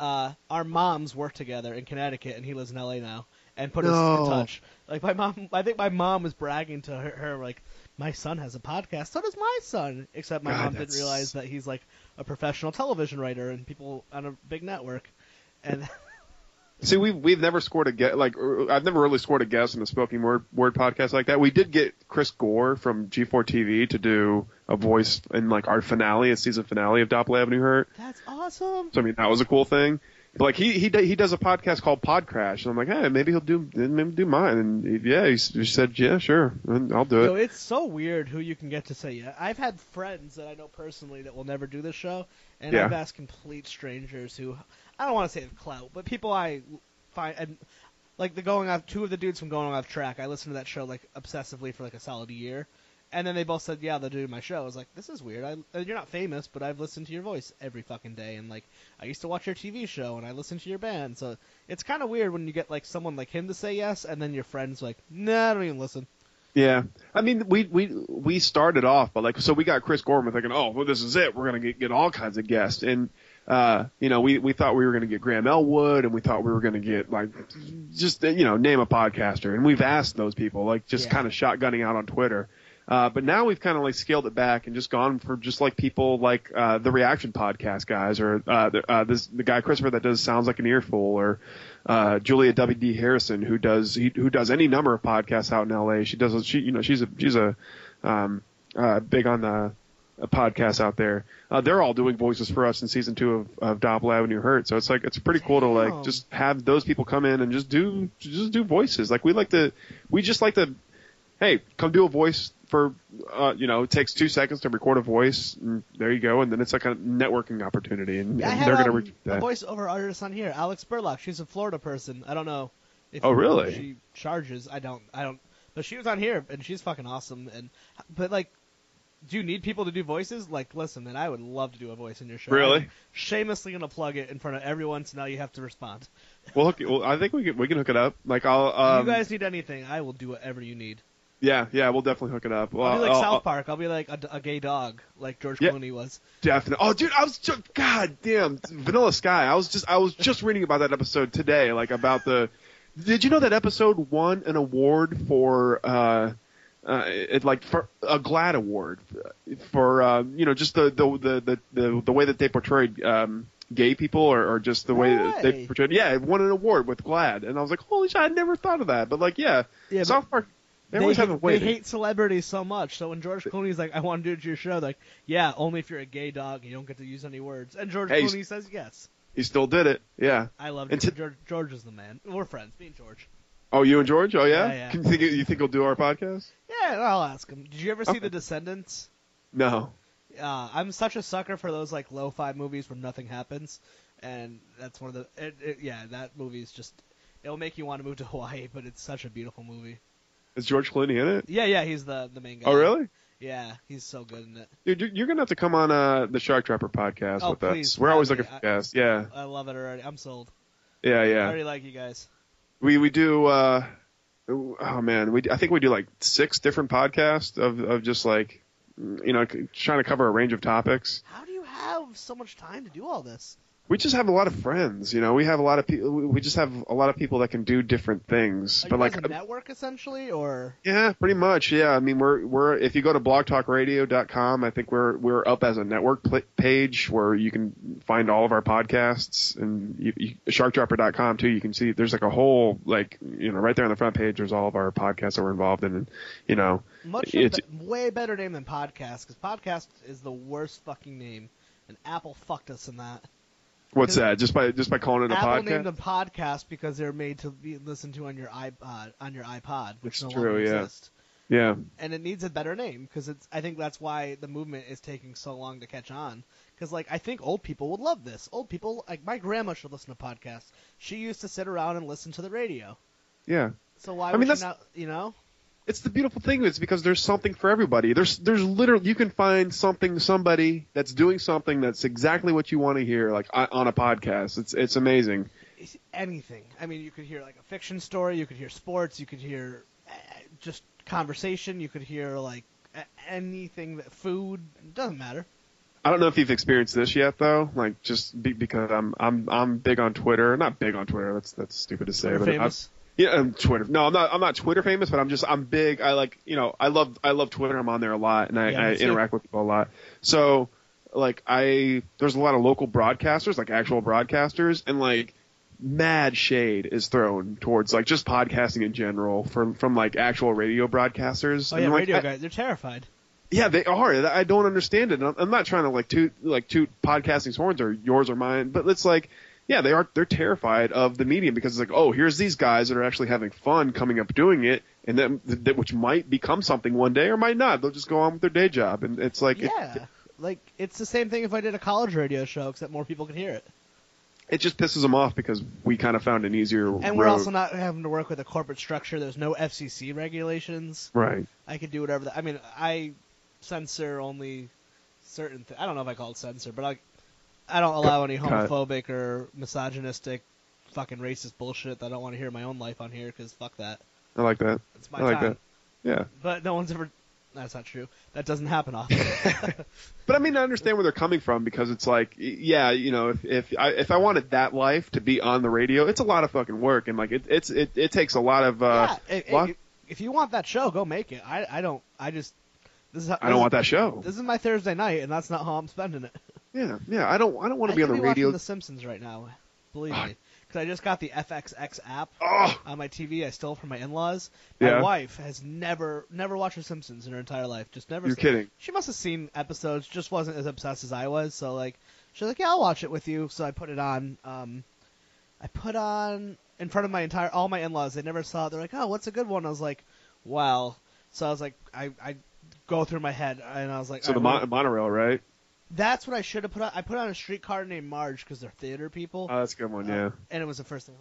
Our moms work together in Connecticut, and he lives in LA now, and put us in touch. Like my mom, I think my mom was bragging to her like, my son has a podcast, so does my son. Except my mom didn't realize that he's like a professional television writer and people on a big network, and. See, we've never scored a guest, like I've never really scored a guest in a spoken word podcast like that. We did get Chris Gore from G4 TV to do a voice in like our finale, a season finale of Doppel Avenue Hurt. That's awesome. So that was a cool thing. But like he does a podcast called Pod Crash, and I'm like, hey, maybe he'll do mine. And he said, yeah, sure, I'll do it. So it's so weird who you can get to say yeah. I've had friends that I know personally that will never do this show, and I've asked complete strangers who. I don't want to say the clout, but people I find like two of the dudes from Going Off Track. I listened to that show like obsessively for like a solid year, and then they both said, "Yeah, they'll do my show." I was like, "This is weird. You're not famous, but I've listened to your voice every fucking day, and like I used to watch your TV show and I listened to your band." So it's kind of weird when you get like someone like him to say yes, and then your friend's like, "Nah, I don't even listen." Yeah, I mean, we started off, but like, so we got Chris Gorman thinking, "Oh, well, this is it. We're gonna get all kinds of guests." And You know, we thought we were going to get Graham Elwood, and we thought we were going to get, like, just, you know, name a podcaster. And we've asked those people, like, just kind of shotgunning out on Twitter. But now we've kind of, like, scaled it back and just gone for just, like, people like the Reaction Podcast guys, or the guy Christopher that does Sounds Like an Earful, or Julia W.D. Harrison, who does any number of podcasts out in L.A. She does, she's big on the podcasts out there. They're all doing voices for us in season 2 of Doppel Avenue Hurt. So it's like, it's pretty cool to like just have those people come in and just do voices. Like we just like to, hey, come do a voice for, it takes 2 seconds to record a voice. And there you go. And then it's like a networking opportunity. And they're going to reach that. A voiceover artist on here, Alex Burlock. She's a Florida person. I don't know if really? She charges. I don't, but she was on here and she's fucking awesome. But like, do you need people to do voices? Like, listen, man, I would love to do a voice in your show. Really? I'm shamelessly going to plug it in front of everyone, so now you have to respond. Well, I think we can hook it up. Like, I'll. If you guys need anything, I will do whatever you need. Yeah, we'll definitely hook it up. Well, I'll be like South Park. I'll be like a gay dog, like George Clooney was. Definitely. Oh, dude, I was just, god damn, Vanilla Sky. I was just reading about that episode today. Like about the. Did you know that episode won an award for? For a GLAAD award for just the way that they portrayed gay people or just the way that they portrayed. Yeah, it won an award with GLAAD, and I was like, holy shit, I never thought of that. But like, yeah South Park, they always have a way. They hate celebrities so much. So when George Clooney's like, I want to do it to your show, like, yeah, only if you're a gay dog and you don't get to use any words, and George Clooney says yes. He still did it. Yeah, I love it. George is the man. We're friends, me and George. Oh, you and George? Oh, yeah? You think he'll do our podcast? Yeah, I'll ask him. Did you ever see The Descendants? No. I'm such a sucker for those, like, lo-fi movies where nothing happens. And that's one of the that movie is just – it'll make you want to move to Hawaii, but it's such a beautiful movie. Is George Clooney in it? Yeah, he's the main guy. Oh, really? Yeah, he's so good in it. Dude, you're going to have to come on the Shark Dropper podcast with us. We're always looking for guests. Yeah. I love it already. I'm sold. Yeah. I already like you guys. We do I think we do like 6 different podcasts of just like, trying to cover a range of topics. How do you have so much time to do all this? We just have a lot of friends, We have a lot of people. We just have a lot of people that can do different things. Are but you like a network, essentially, or yeah, pretty much. Yeah, I mean, we're if you go to BlogTalkRadio.com, I think we're up as a network page where you can find all of our podcasts, and SharkDropper.com too. You can see there's like a whole right there on the front page. There's all of our podcasts that we're involved in, and it's way better name than podcast, because podcast is the worst fucking name, and Apple fucked us in that. What's that? Just by calling it a podcast? Apple named them podcasts because they're made to be listened to on your iPod, which no longer exists. Yeah. And it needs a better name because I think that's why the movement is taking so long to catch on. Because I think old people would love this. Old people, like my grandma, should listen to podcasts. She used to sit around and listen to the radio. Yeah. So why would she not? It's the beautiful thing. It's because there's something for everybody. There's literally, you can find somebody that's doing something that's exactly what you want to hear, like on a podcast. It's amazing. It's anything. I mean, you could hear like a fiction story. You could hear sports. You could hear just conversation. You could hear like anything, food. It doesn't matter. I don't know if you've experienced this yet, though. Like, just because I'm big on Twitter. Not big on Twitter. That's stupid to say. Twitter, but famous. Yeah, Twitter. No, I'm not Twitter famous, but I'm big. I like, I love Twitter. I'm on there a lot, and I interact with people a lot. So, there's a lot of local broadcasters, like actual broadcasters, and like mad shade is thrown towards like just podcasting in general from like actual radio broadcasters. Oh yeah, radio guys, they're terrified. Yeah, they are. I don't understand it. I'm not trying to toot podcasting's horns or yours or mine, but it's like. Yeah, they're terrified of the medium because it's like, oh, here's these guys that are actually having fun coming up doing it, and then which might become something one day or might not. They'll just go on with their day job, and it's like it's the same thing if I did a college radio show, except more people can hear it. It just pisses them off because we kind of found an easier road. And we're also not having to work with a corporate structure. There's no FCC regulations. Right. I could do whatever. I censor only certain things. I don't know if I call it censor, but I don't allow any homophobic or misogynistic fucking racist bullshit that I don't want to hear in my own life on here because fuck that. I like that. It's my time. Yeah. But no one's ever – That's not true. That doesn't happen often. But I mean, I understand where they're coming from, because it's like, yeah, you know, if I wanted that life to be on the radio, it's a lot of fucking work, and like it takes a lot of. If you want that show, go make it. I don't want that show. This is my Thursday night, and that's not how I'm spending it. Yeah. I don't want to be on the radio. I'm watching The Simpsons right now. Believe me. Because I just got the FXX app on my TV. I stole it from my in-laws. My wife has never watched The Simpsons in her entire life. Just never. You're kidding. She must have seen episodes, just wasn't as obsessed as I was. So like, she's like, yeah, I'll watch it with you. So I put it on. I put on in front of all my in-laws. They never saw it. They're like, oh, what's a good one? I was like, well. So I was like, I go through my head, and I was like, so the monorail, right? That's what I should have put on. I put on A Streetcar Named Marge because they're theater people. Oh, that's a good one, yeah. And it was the first thing.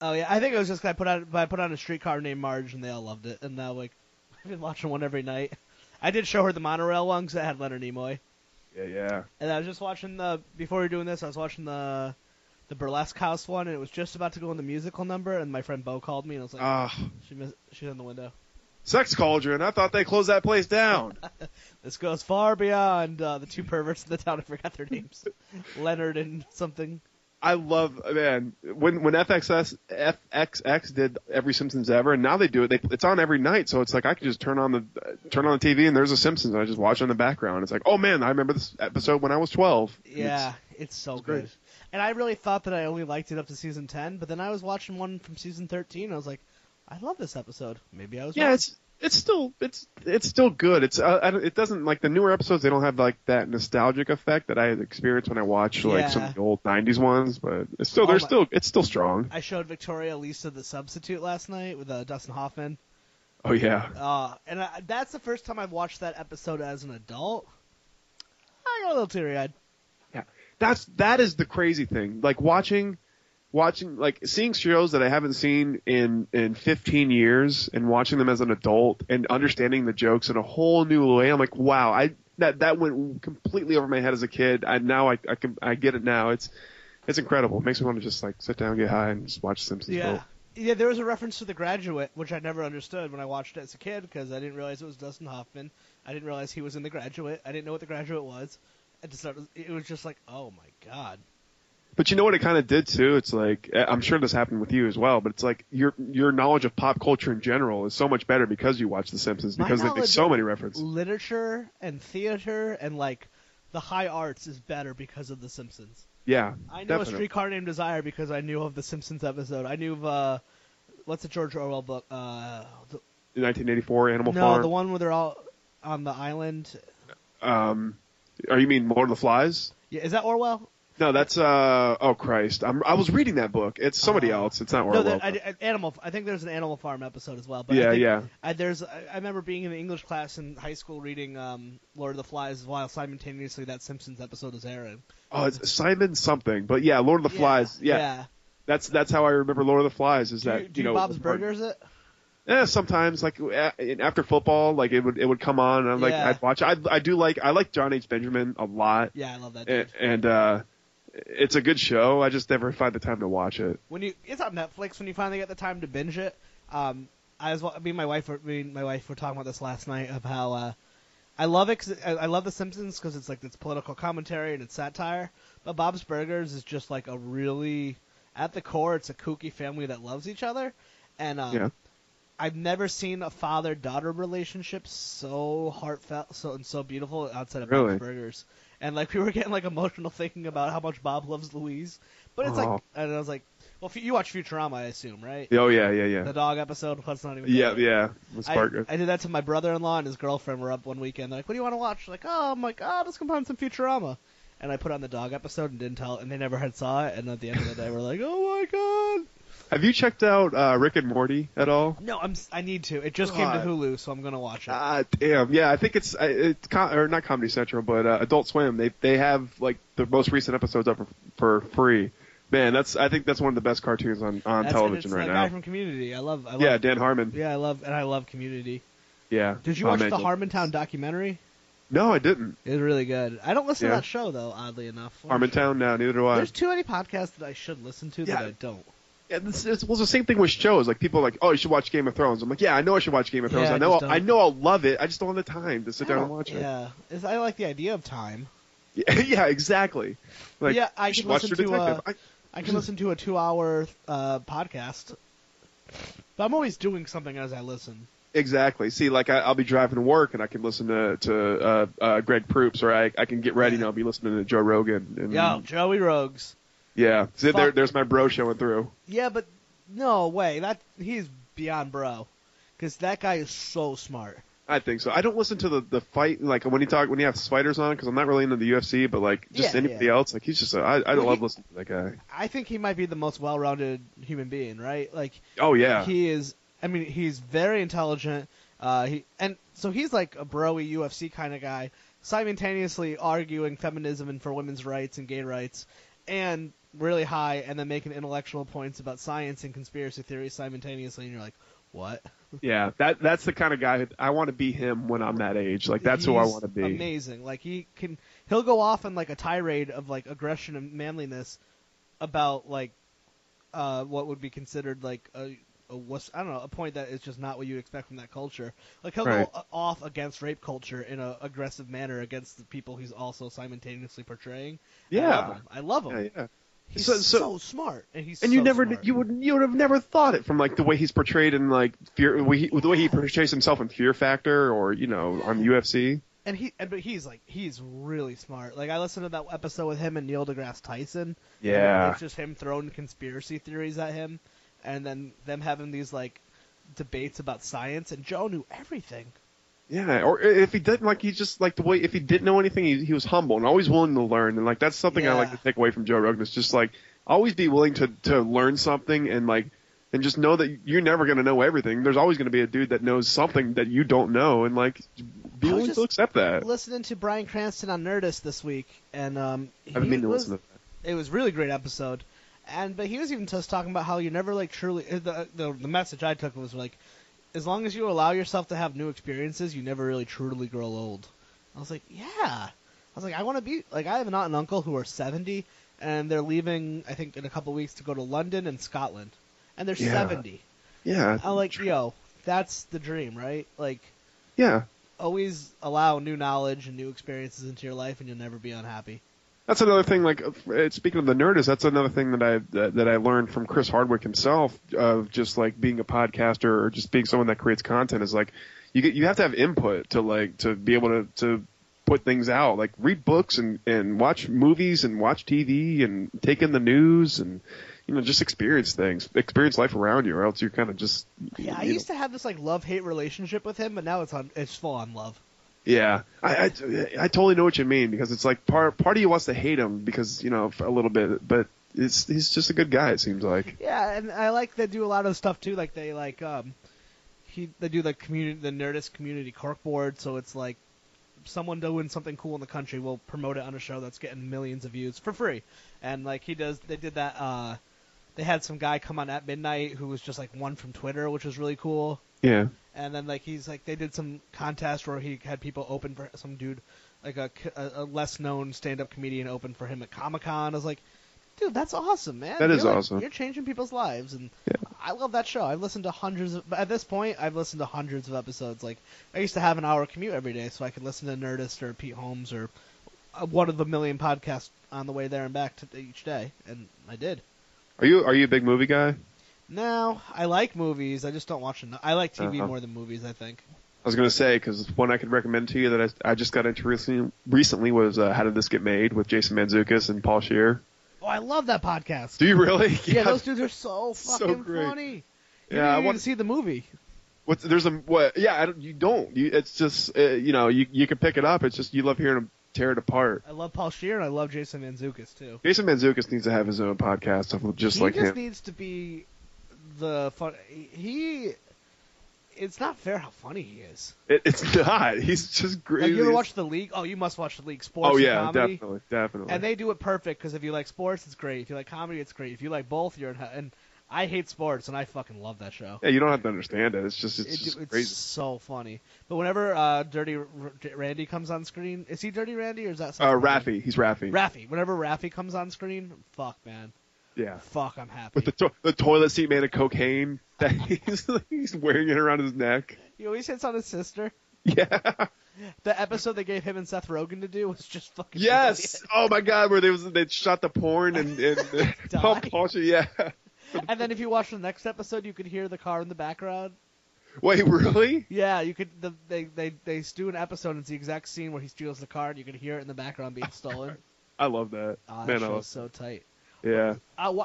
Oh yeah, I think it was just I put on A Streetcar Named Marge, and they all loved it. And now like I've been watching one every night. I did show her the monorail one because it had Leonard Nimoy. Yeah. And I was just watching before we were doing this, I was watching the Burlesque House one, and it was just about to go in the musical number, and my friend Bo called me, and I was like, she's in the window. Sex Cauldron. I thought they closed that place down. This goes far beyond the two perverts in the town. I forgot their names. Leonard and something. I love, man, when FXX did every Simpsons ever, and now they do it. It's on every night, so it's like I can just turn on the TV and there's a Simpsons, and I just watch it in the background. It's like, oh man, I remember this episode when I was 12. Yeah, it's so good. And I really thought that I only liked it up to season 10, but then I was watching one from season 13, and I was like, I love this episode. Maybe I was wrong. It's still good. It doesn't, like, the newer episodes, they don't have like that nostalgic effect that I experienced when I watched like some of the old 90s ones, but it's still it's still strong. I showed Victoria Lisa the Substitute last night with Dustin Hoffman. Oh yeah. And that's the first time I've watched that episode as an adult. I got a little teary-eyed. Yeah. That is the crazy thing. Like seeing shows that I haven't seen in 15 years and watching them as an adult and understanding the jokes in a whole new way. I'm like, wow, that went completely over my head as a kid. I get it now. It's incredible. It makes me want to just like sit down, get high, and just watch Simpsons. Yeah. There was a reference to The Graduate, which I never understood when I watched it as a kid because I didn't realize it was Dustin Hoffman. I didn't realize he was in The Graduate. I didn't know what The Graduate was. It was just like, oh my god. But you know what it kind of did too? It's like, I'm sure this happened with you as well, but it's like your knowledge of pop culture in general is so much better because you watch The Simpsons, because they make so many references. Literature and theater and like the high arts is better because of The Simpsons. Yeah, I know A Streetcar Named Desire because I knew of the Simpsons episode. I knew of what's the George Orwell book? The 1984 Animal Farm. No, the one where they're all on the island. Are you mean Lord of the Flies? Yeah, is that Orwell? No, that's oh Christ! I was reading that book. It's somebody else. It's not Orwell. No, I think there's an Animal Farm episode as well. But I remember being in the English class in high school reading Lord of the Flies while simultaneously that Simpsons episode was airing. Oh, it's Simon something, but yeah, Lord of the Flies. Yeah. That's how I remember Lord of the Flies. Is that do you know Bob's Burgers it? Yeah, sometimes like after football, like it would come on, and I'd watch. I like John H. Benjamin a lot. Yeah, I love that dude. And it's a good show. I just never find the time to watch it. It's on Netflix when you finally get the time to binge it. Me and my wife were talking about this last night of how I love it. Cause I love The Simpsons because it's like it's political commentary and it's satire. But Bob's Burgers is just like a really, at the core, it's a kooky family that loves each other. And I've never seen a father-daughter relationship so heartfelt, so beautiful outside of Bob's Burgers. And, like, we were getting, like, emotional thinking about how much Bob loves Louise. But it's like – and I was like – well, you watch Futurama, I assume, right? Oh, yeah. The dog episode. Let's not even – Yeah. I did that to my brother-in-law and his girlfriend were up one weekend. They're like, what do you want to watch? Like, let's come on some Futurama. And I put on the dog episode and didn't tell – and they never had saw it. And at the end of the day, we're like, oh, my God. Have you checked out Rick and Morty at all? No, I need to. It just came to Hulu, so I'm gonna watch it. Damn, yeah, I think it's not Comedy Central, but Adult Swim. They have like the most recent episodes up for free. Man, I think that's one of the best cartoons on television right now. That guy from Community, I love. Yeah, Dan Harmon. Yeah, I love Community. Yeah. Did you watch the Harmontown documentary? No, I didn't. It was really good. I don't listen to that show though, oddly enough. Harmontown, no, neither do I. There's too many podcasts that I should listen to that I don't. It was the same thing with shows. Like, people are like, oh, you should watch Game of Thrones. I'm like, yeah, I know I should watch Game of Thrones. Yeah, I know I'll love it. I just don't have the time to sit down and watch it. Yeah, I like the idea of time. Yeah, exactly. Like, yeah, I can listen to a 2-hour podcast. But I'm always doing something as I listen. Exactly. See, like, I'll be driving to work, and I can listen to Greg Proops, or I can get ready, and I'll be listening to Joe Rogan. And, yo, Joey Rogues. Yeah. See, there's my bro showing through. Yeah, but no way. He's beyond bro, because that guy is so smart. I think so. I don't listen to the fight, like, when he has fighters on, because I'm not really into the UFC, but, like, just anybody else. Like, he's just I love listening to that guy. I think he might be the most well-rounded human being, right? Like, oh, yeah. He is. I mean, he's very intelligent. So he's like a broy UFC kind of guy, simultaneously arguing feminism and for women's rights and gay rights, and really high, and then making intellectual points about science and conspiracy theories simultaneously. And you're like, what? Yeah, that's the kind of guy I want to be him when I'm that age. Like, that's who I want to be. Amazing. Like, he'll go off on like a tirade of like aggression and manliness about like what would be considered like a point that is just not what you'd expect from that culture. Like, he'll go off against rape culture in an aggressive manner against the people he's also simultaneously portraying. Yeah. I love him. Yeah, yeah. He's so smart, and you would have never thought it from like the way he's portrayed in like Fear, the way he portrays himself in Fear Factor, or on UFC. And he's really smart. Like, I listened to that episode with him and Neil deGrasse Tyson. Yeah, and it's just him throwing conspiracy theories at him, and then them having these like debates about science. And Joe knew everything. Yeah, or if he didn't, like, he just, like, the way, if he didn't know anything, he was humble and always willing to learn. And, like, that's something I like to take away from Joe Rogan. It's just, like, always be willing to learn something and, like, and just know that you're never going to know everything. There's always going to be a dude that knows something that you don't know, and, like, be willing to accept that. Listening to Bryan Cranston on Nerdist this week, and I didn't mean to listen to that. It was a really great episode. But he was even just talking about how you never, like, truly, the message I took was, like, as long as you allow yourself to have new experiences, you never really truly grow old. I was like, yeah. I was like, I want to be – like, I have an aunt and uncle who are 70, and they're leaving, I think, in a couple weeks to go to London and Scotland. And they're 70. Yeah. I'm like, yo, that's the dream, right? Like, yeah. Always allow new knowledge and new experiences into your life, and you'll never be unhappy. That's another thing, like, speaking of the Nerdist, that's another thing that I learned from Chris Hardwick himself, of just, like, being a podcaster or just being someone that creates content, is, like, you have to have input to be able to put things out. Like, read books and watch movies and watch TV and take in the news and, just experience things. Experience life around you, or else you're kind of just... Yeah, I used to have this, like, love-hate relationship with him, but now it's full-on love. Yeah, I totally know what you mean, because it's like part of you wants to hate him because, for a little bit, but he's just a good guy, it seems like. Yeah, and I like they do a lot of stuff too, like they like they do the Nerdist community corkboard, so it's like someone doing something cool in the country will promote it on a show that's getting millions of views for free, and like they did that. They had some guy come on at midnight who was just like one from Twitter, which was really cool. Yeah. And then, like, he's, like, they did some contest where he had people open for some dude, like, a less-known stand-up comedian open for him at Comic-Con. I was like, dude, that's awesome, man. That is awesome. You're changing people's lives. And I love that show. At this point, I've listened to hundreds of episodes. Like, I used to have an hour commute every day so I could listen to Nerdist or Pete Holmes or one of the million podcasts on the way there and back each day. And I did. Are you a big movie guy? No, I like movies. I just don't watch enough. I like TV more than movies, I think. I was going to say, because one I could recommend to you that I just got into recently was How Did This Get Made with Jason Mantzoukas and Paul Scheer. Oh, I love that podcast. Do you really? Yeah, those dudes are so fucking funny. Yeah, I want to see the movie. It's just, you can pick it up. It's just you love hearing them tear it apart. I love Paul Scheer, and I love Jason Mantzoukas, too. Jason Mantzoukas needs to have his own podcast. He just needs to be... it's not fair how funny he is. It's not. He's just great. Have you ever watched The League? Oh, you must watch The League. Sports. Oh yeah, and comedy. Definitely. And they do it perfect, because if you like sports, it's great. If you like comedy, it's great. If you like both, you're in. And I hate sports, and I fucking love that show. Yeah, you don't have to understand it. It's just crazy. It's so funny. But whenever Dirty Randy comes on screen, is he Dirty Randy or is that? Raffi. He's Raffi. Whenever Raffi comes on screen, fuck man. Yeah. Fuck, I'm happy. With the toilet seat made of cocaine that he's wearing it around his neck. He always hits on his sister. Yeah. The episode they gave him and Seth Rogen to do was just fucking yes. Brilliant. Oh my god, where they shot the porn and pump culture, yeah. And then if you watch the next episode, you could hear the car in the background. Wait, really? Yeah, you could. They do an episode and it's the exact scene where he steals the car, and you could hear it in the background being stolen. I love that. Oh, that show's so tight. Yeah.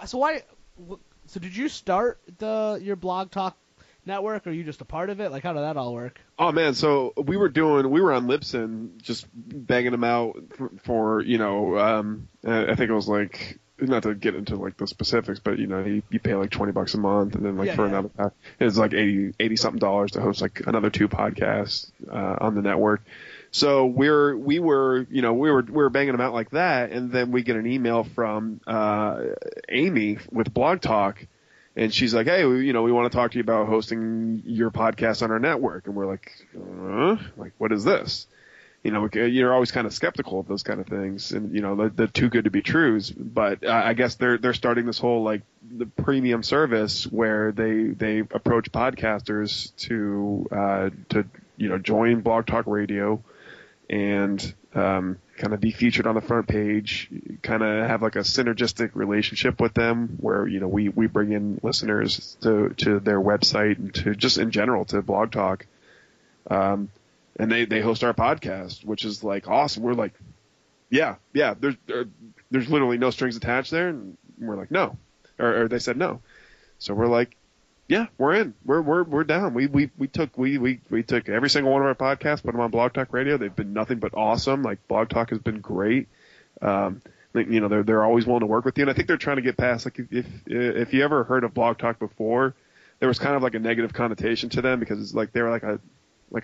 So did you start your Blog Talk Network, or are you just a part of it? Like, how did that all work? Oh man, so we were on Libsyn, just banging them out for I think it was like. Not to get into like the specifics, but you pay like $20 a month, and then another pack, it's like $80 something to host like another two podcasts on the network. So we were banging them out like that, and then we get an email from Amy with Blog Talk, and she's like, hey, we want to talk to you about hosting your podcast on our network, and we're like, what is this? You're always kind of skeptical of those kind of things, and the too good to be trues. But I guess they're starting this whole like the premium service where they approach podcasters to join Blog Talk Radio and kind of be featured on the front page, kind of have like a synergistic relationship with them where we bring in listeners to their website and to just in general to Blog Talk. And they host our podcast, which is like awesome. We're like, yeah. There's literally no strings attached there, and we're like, no, or they said no. So we're like, yeah, we're in. We're down. We took every single one of our podcasts, put them on Blog Talk Radio. They've been nothing but awesome. Like Blog Talk has been great. They're always willing to work with you, and I think they're trying to get past like if you ever heard of Blog Talk before, there was kind of like a negative connotation to them because it's like they were like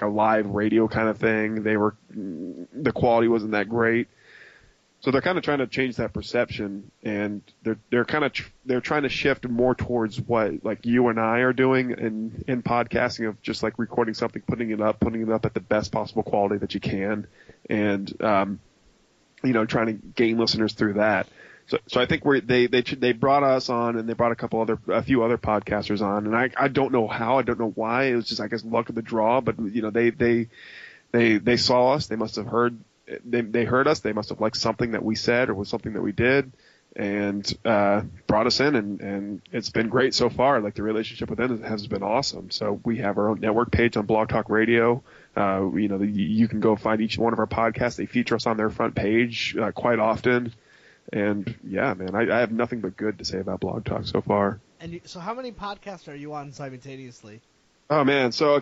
a live radio kind of thing. The quality wasn't that great. So they're kind of trying to change that perception, and they're trying to shift more towards what like you and I are doing in podcasting of just like recording something, putting it up at the best possible quality that you can. And, trying to gain listeners through that. So I think they brought us on, and they brought a few other podcasters on, and I don't know how, I don't know why, it was just I guess luck of the draw, but they saw us, they must have heard us, they must have liked something that we said or was something that we did, and brought us in, and it's been great so far. Like the relationship with them has been awesome. So we have our own network page on Blog Talk Radio. You can go find each one of our podcasts. They feature us on their front page quite often. And yeah, man, I have nothing but good to say about Blog Talk so far. And so, how many podcasts are you on simultaneously? Oh man, so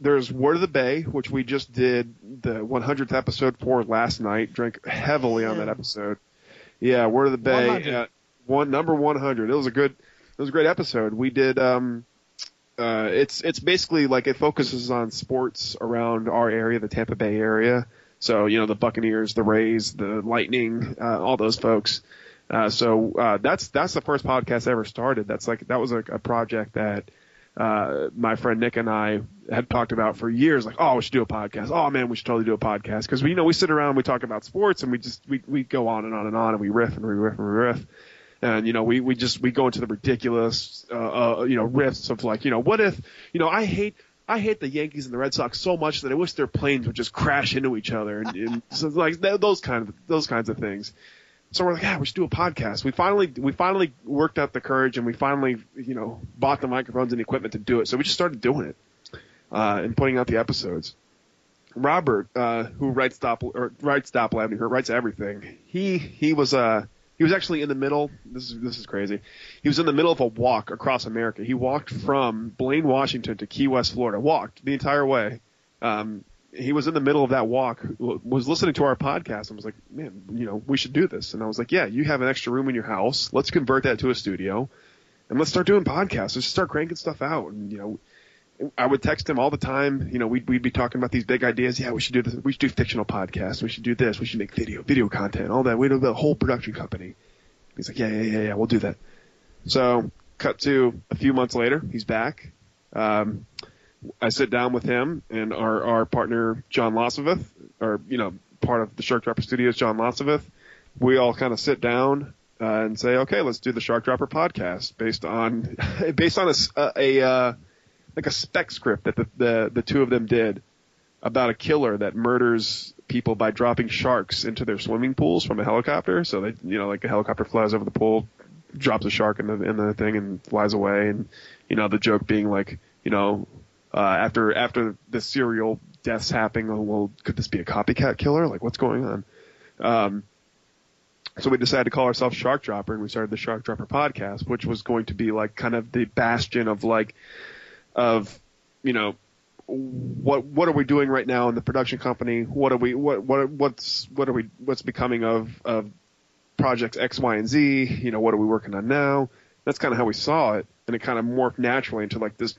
there's Word of the Bay, which we just did the 100th episode for last night. Drank heavily on that episode. Yeah, Word of the Bay, 100. Number 100. It was a great episode. We did. It's basically like it focuses on sports around our area, the Tampa Bay area. So, the Buccaneers, the Rays, the Lightning, all those folks. So that's the first podcast I ever started. That was a project that my friend Nick and I had talked about for years. Like, oh, we should do a podcast. Oh man, we should totally do a podcast because we sit around and we talk about sports and we go on and on and on and we riff. And, we go into the ridiculous, riffs of like, what if, I hate the Yankees and the Red Sox so much that I wish their planes would just crash into each other, and so like those kinds of things. So we're like, we should do a podcast. We finally worked up the courage, and we finally bought the microphones and the equipment to do it. So we just started doing it and putting out the episodes. Robert, who writes Doppel Avenue Hurt, writes everything. He was actually in the middle. This is crazy. He was in the middle of a walk across America. He walked from Blaine, Washington to Key West, Florida. Walked the entire way. He was in the middle of that walk. Was listening to our podcast and was like, "Man, we should do this." And I was like, "Yeah, you have an extra room in your house. Let's convert that to a studio, and let's start doing podcasts. Let's just start cranking stuff out." And I would text him all the time. We'd be talking about these big ideas. Yeah, we should do this. We should do fictional podcasts. We should do this. We should make video content, all that. We'd have a whole production company. He's like, yeah, we'll do that. So cut to a few months later, he's back. I sit down with him and our partner, John Loseveth, or, part of the Shark Dropper Studios, John Loseveth. We all kind of sit down. and say, okay, let's do the Shark Dropper podcast based on a spec script that the two of them did about a killer that murders people by dropping sharks into their swimming pools from a helicopter. So they, a helicopter flies over the pool, drops a shark in the thing and flies away. And, the joke being after the serial deaths happening, well, could this be a copycat killer? Like, what's going on? So we decided to call ourselves Shark Dropper, and we started the Shark Dropper podcast, which was going to be like kind of the bastion of what are we doing right now in the production company? What's becoming of projects X, Y, and Z? What are we working on now? That's kind of how we saw it, and it kind of morphed naturally into like this,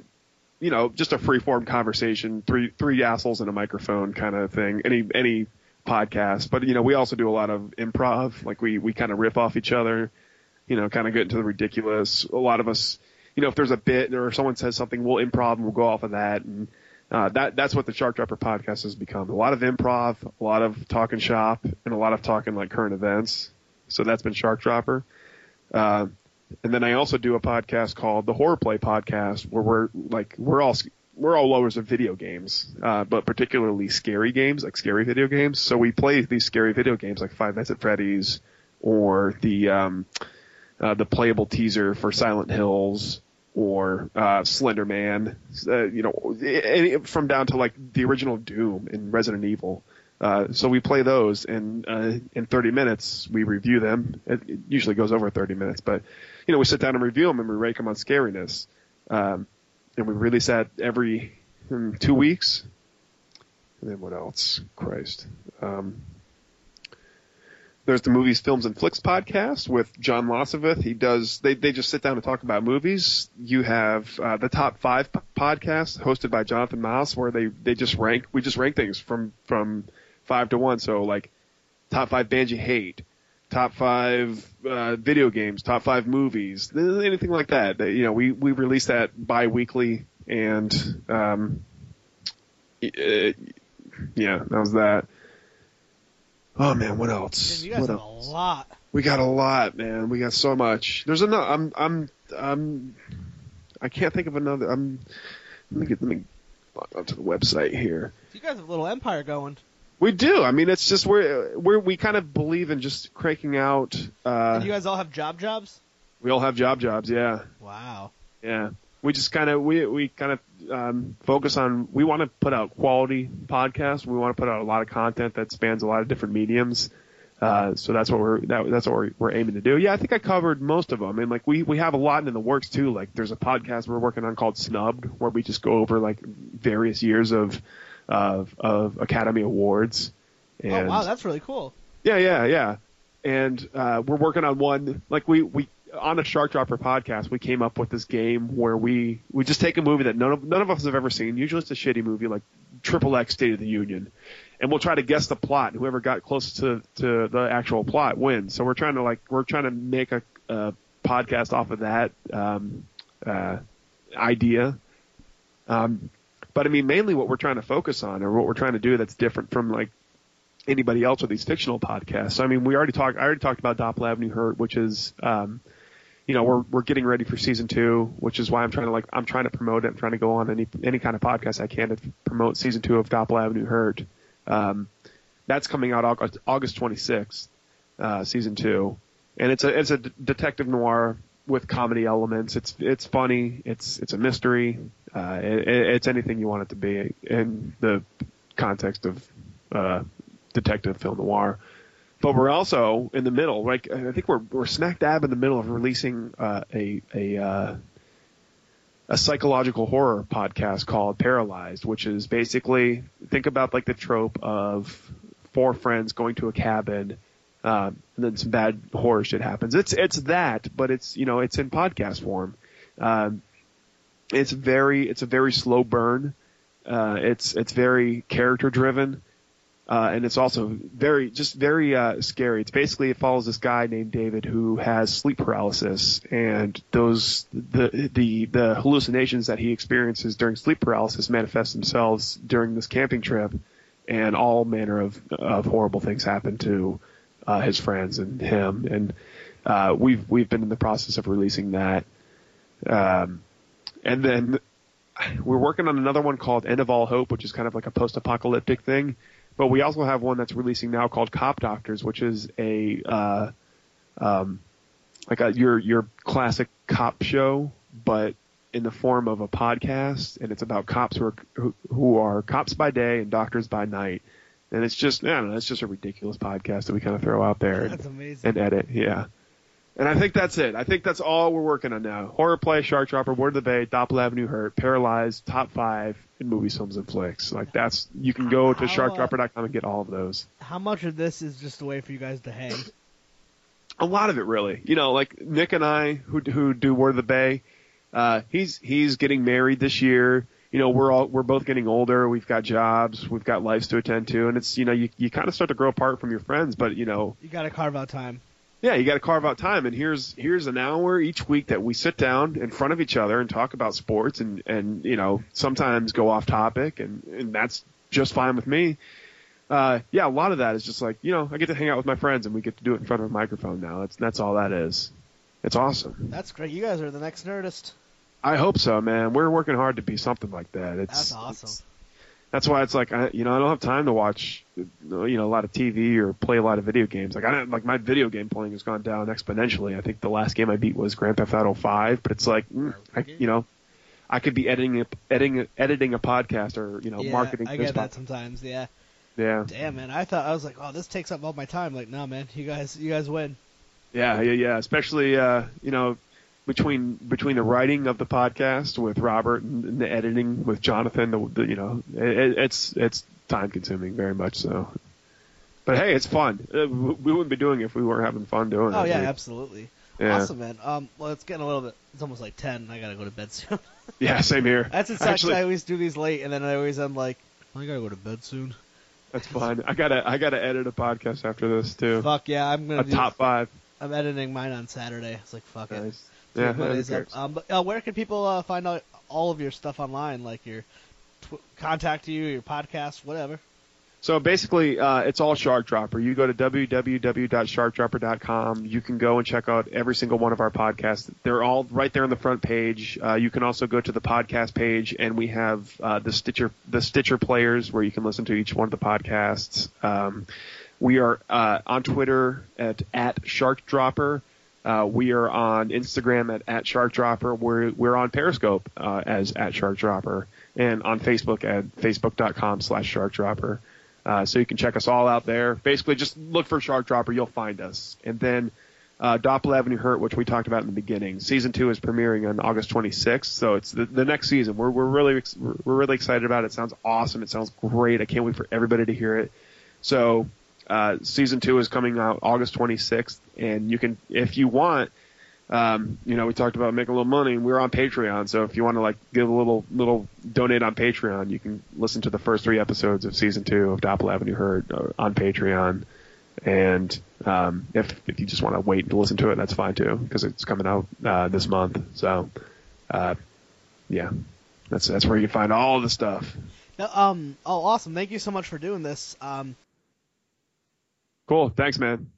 just a free form conversation, three assholes and a microphone kind of thing. Any podcast, but we also do a lot of improv. Like we kind of riff off each other, kind of get into the ridiculous. A lot of us, if there's a bit or someone says something, we'll improv and we'll go off of that. And that's what the Shark Dropper podcast has become. A lot of improv, a lot of talking shop, and a lot of talking like current events. So that's been Shark Dropper. And then I also do a podcast called the Horror Play Podcast, where we're all lovers of video games, but particularly scary games, like scary video games. So we play these scary video games like Five Nights at Freddy's or the playable teaser for Silent Hills or Slender Man, from down to like the original Doom and Resident Evil. So we play those, and in 30 minutes we review them. It usually goes over 30 minutes, but we sit down and review them and we rank them on scariness. And we release that every 2 weeks. And then what else? Christ. There's the Movies, Films, and Flicks podcast with John Loseveth. They just sit down and talk about movies. You have the Top Five podcast hosted by Jonathan Moss, where we just rank things from 5 to 1. So like Top 5 bands you hate, Top 5 video games, Top 5 movies, anything like that. We release that bi-weekly, and that was that. Oh man, what else? Man, you guys have a lot. We got a lot, man. We got so much. There's another. I can't think of another. Let me log onto the website here. You guys have a little empire going. We do. I mean, it's just we kind of believe in just cranking out. And you guys all have jobs? We all have jobs. Yeah. Wow. Yeah. We just kind of we focus on. We want to put out quality podcasts. We want to put out a lot of content that spans a lot of different mediums. So that's what we're aiming to do. Yeah, I think I covered most of them. And like we have a lot in the works too. Like there's a podcast we're working on called Snubbed, where we just go over like various years of Academy Awards. And oh wow, that's really cool. Yeah. And we're working on one. Like we on a Shark Dropper podcast, we came up with this game where we just take a movie that none of us have ever seen. Usually it's a shitty movie like XXX State of the Union, and we'll try to guess the plot. Whoever got closest to the actual plot wins. So we're trying to make a podcast off of that idea. But I mean, mainly what we're trying to focus on, or what we're trying to do that's different from like anybody else with these fictional podcasts. So, I mean, I already talked about Doppel Avenue Hurt, which is, we're getting ready for season 2, which is why I'm trying to promote it. I'm trying to go on any kind of podcast I can to promote season 2 of Doppel Avenue Hurt. That's coming out August 26th, season 2. And it's a detective noir with comedy elements. It's funny. It's a mystery. It's anything you want it to be in the context of detective film noir. But we're also in the middle. Like I think we're smack dab in the middle of releasing a psychological horror podcast called Paralyzed, which is basically think about like the trope of 4 friends going to a cabin. And then some bad horror shit happens. It's that, but it's in podcast form. It's a very slow burn. It's very character driven. And it's also very scary. It's basically, it follows this guy named David who has sleep paralysis, and the hallucinations that he experiences during sleep paralysis manifest themselves during this camping trip, and all manner of horrible things happen to his friends and him. And We've been in the process of releasing that. And then we're working on another one called End of All Hope, which is kind of like a post-apocalyptic thing. But we also have one that's releasing now called Cop Doctors, which is a your classic cop show, but in the form of a podcast, and it's about cops who are cops by day and doctors by night. And it's just, I don't know, it's just a ridiculous podcast that we kind of throw out there and edit. Yeah. And I think that's it. I think that's all we're working on now. Horror Play, Shark Dropper, Word of the Bay, Doppel Avenue Hurt, Paralyzed, Top Five, and Movies, Films, and Flicks. Like, that's, you can go to SharkDropper.com and get all of those. How much of this is just a way for you guys to hang? A lot of it, really. You know, like Nick and I, who do Word of the Bay, he's getting married this year. You know, we're both getting older. We've got jobs, we've got lives to attend to, and it's, you know, you kind of start to grow apart from your friends, but you know, you got to carve out time. Yeah, you got to carve out time, and here's an hour each week that we sit down in front of each other and talk about sports, and you know, sometimes go off topic, and that's just fine with me. Yeah, a lot of that is just like, you know, I get to hang out with my friends, and we get to do it in front of a microphone now. That's all that is. It's awesome. That's great. You guys are the next Nerdist. I hope so, man. We're working hard to be something like that. That's awesome. That's why it's like, I don't have time to watch, a lot of TV or play a lot of video games. Like, my video game playing has gone down exponentially. I think the last game I beat was Grand Theft Auto 5, but it's like, I could be editing a podcast or, marketing. I get that sometimes. Yeah. Yeah. Damn, man. I was like, oh, this takes up all my time. Like, no, man, you guys win. Yeah. Especially, between the writing of the podcast with Robert and the editing with Jonathan, it's time consuming, very much so. But hey, it's fun. We wouldn't be doing it if we weren't having fun doing it. Oh yeah, absolutely. Yeah. Awesome, man. Well, it's getting a little bit. It's almost like 10. I gotta go to bed soon. Yeah, same here. That's what sucks. I always do these late, and then I always end like, I gotta go to bed soon. That's fine. I gotta edit a podcast after this too. Fuck yeah, I'm gonna do Top Five. I'm editing mine on Saturday. It's like, fuck nice. It. Yeah, but where can people find out all of your stuff online, like your contact you, your podcast, whatever? So basically, it's all Shark Dropper. You go to www.sharkdropper.com. You can go and check out every single one of our podcasts. They're all right there on the front page. You can also go to the podcast page, and we have the Stitcher players where you can listen to each one of the podcasts. We are on Twitter at Shark Dropper. We are on Instagram at SharkDropper. We're on Periscope as at SharkDropper, and on Facebook at facebook.com/SharkDropper. So you can check us all out there. Basically, just look for SharkDropper. You'll find us. And then Doppel Avenue Hurt, which we talked about in the beginning. Season 2 is premiering on August 26th, so it's the next season. We're really excited about it. It sounds awesome. It sounds great. I can't wait for everybody to hear it. So. Season 2 is coming out August 26th, and you can, if you want, we talked about making a little money, and we're on Patreon, so if you want to like give a little donate on Patreon, you can listen to the first 3 episodes of Season 2 of Doppel Avenue Hurt on Patreon, and if you just want to wait to listen to it, that's fine too, because it's coming out this month, so that's where you find all the stuff. Awesome, thank you so much for doing this. Cool. Thanks, man.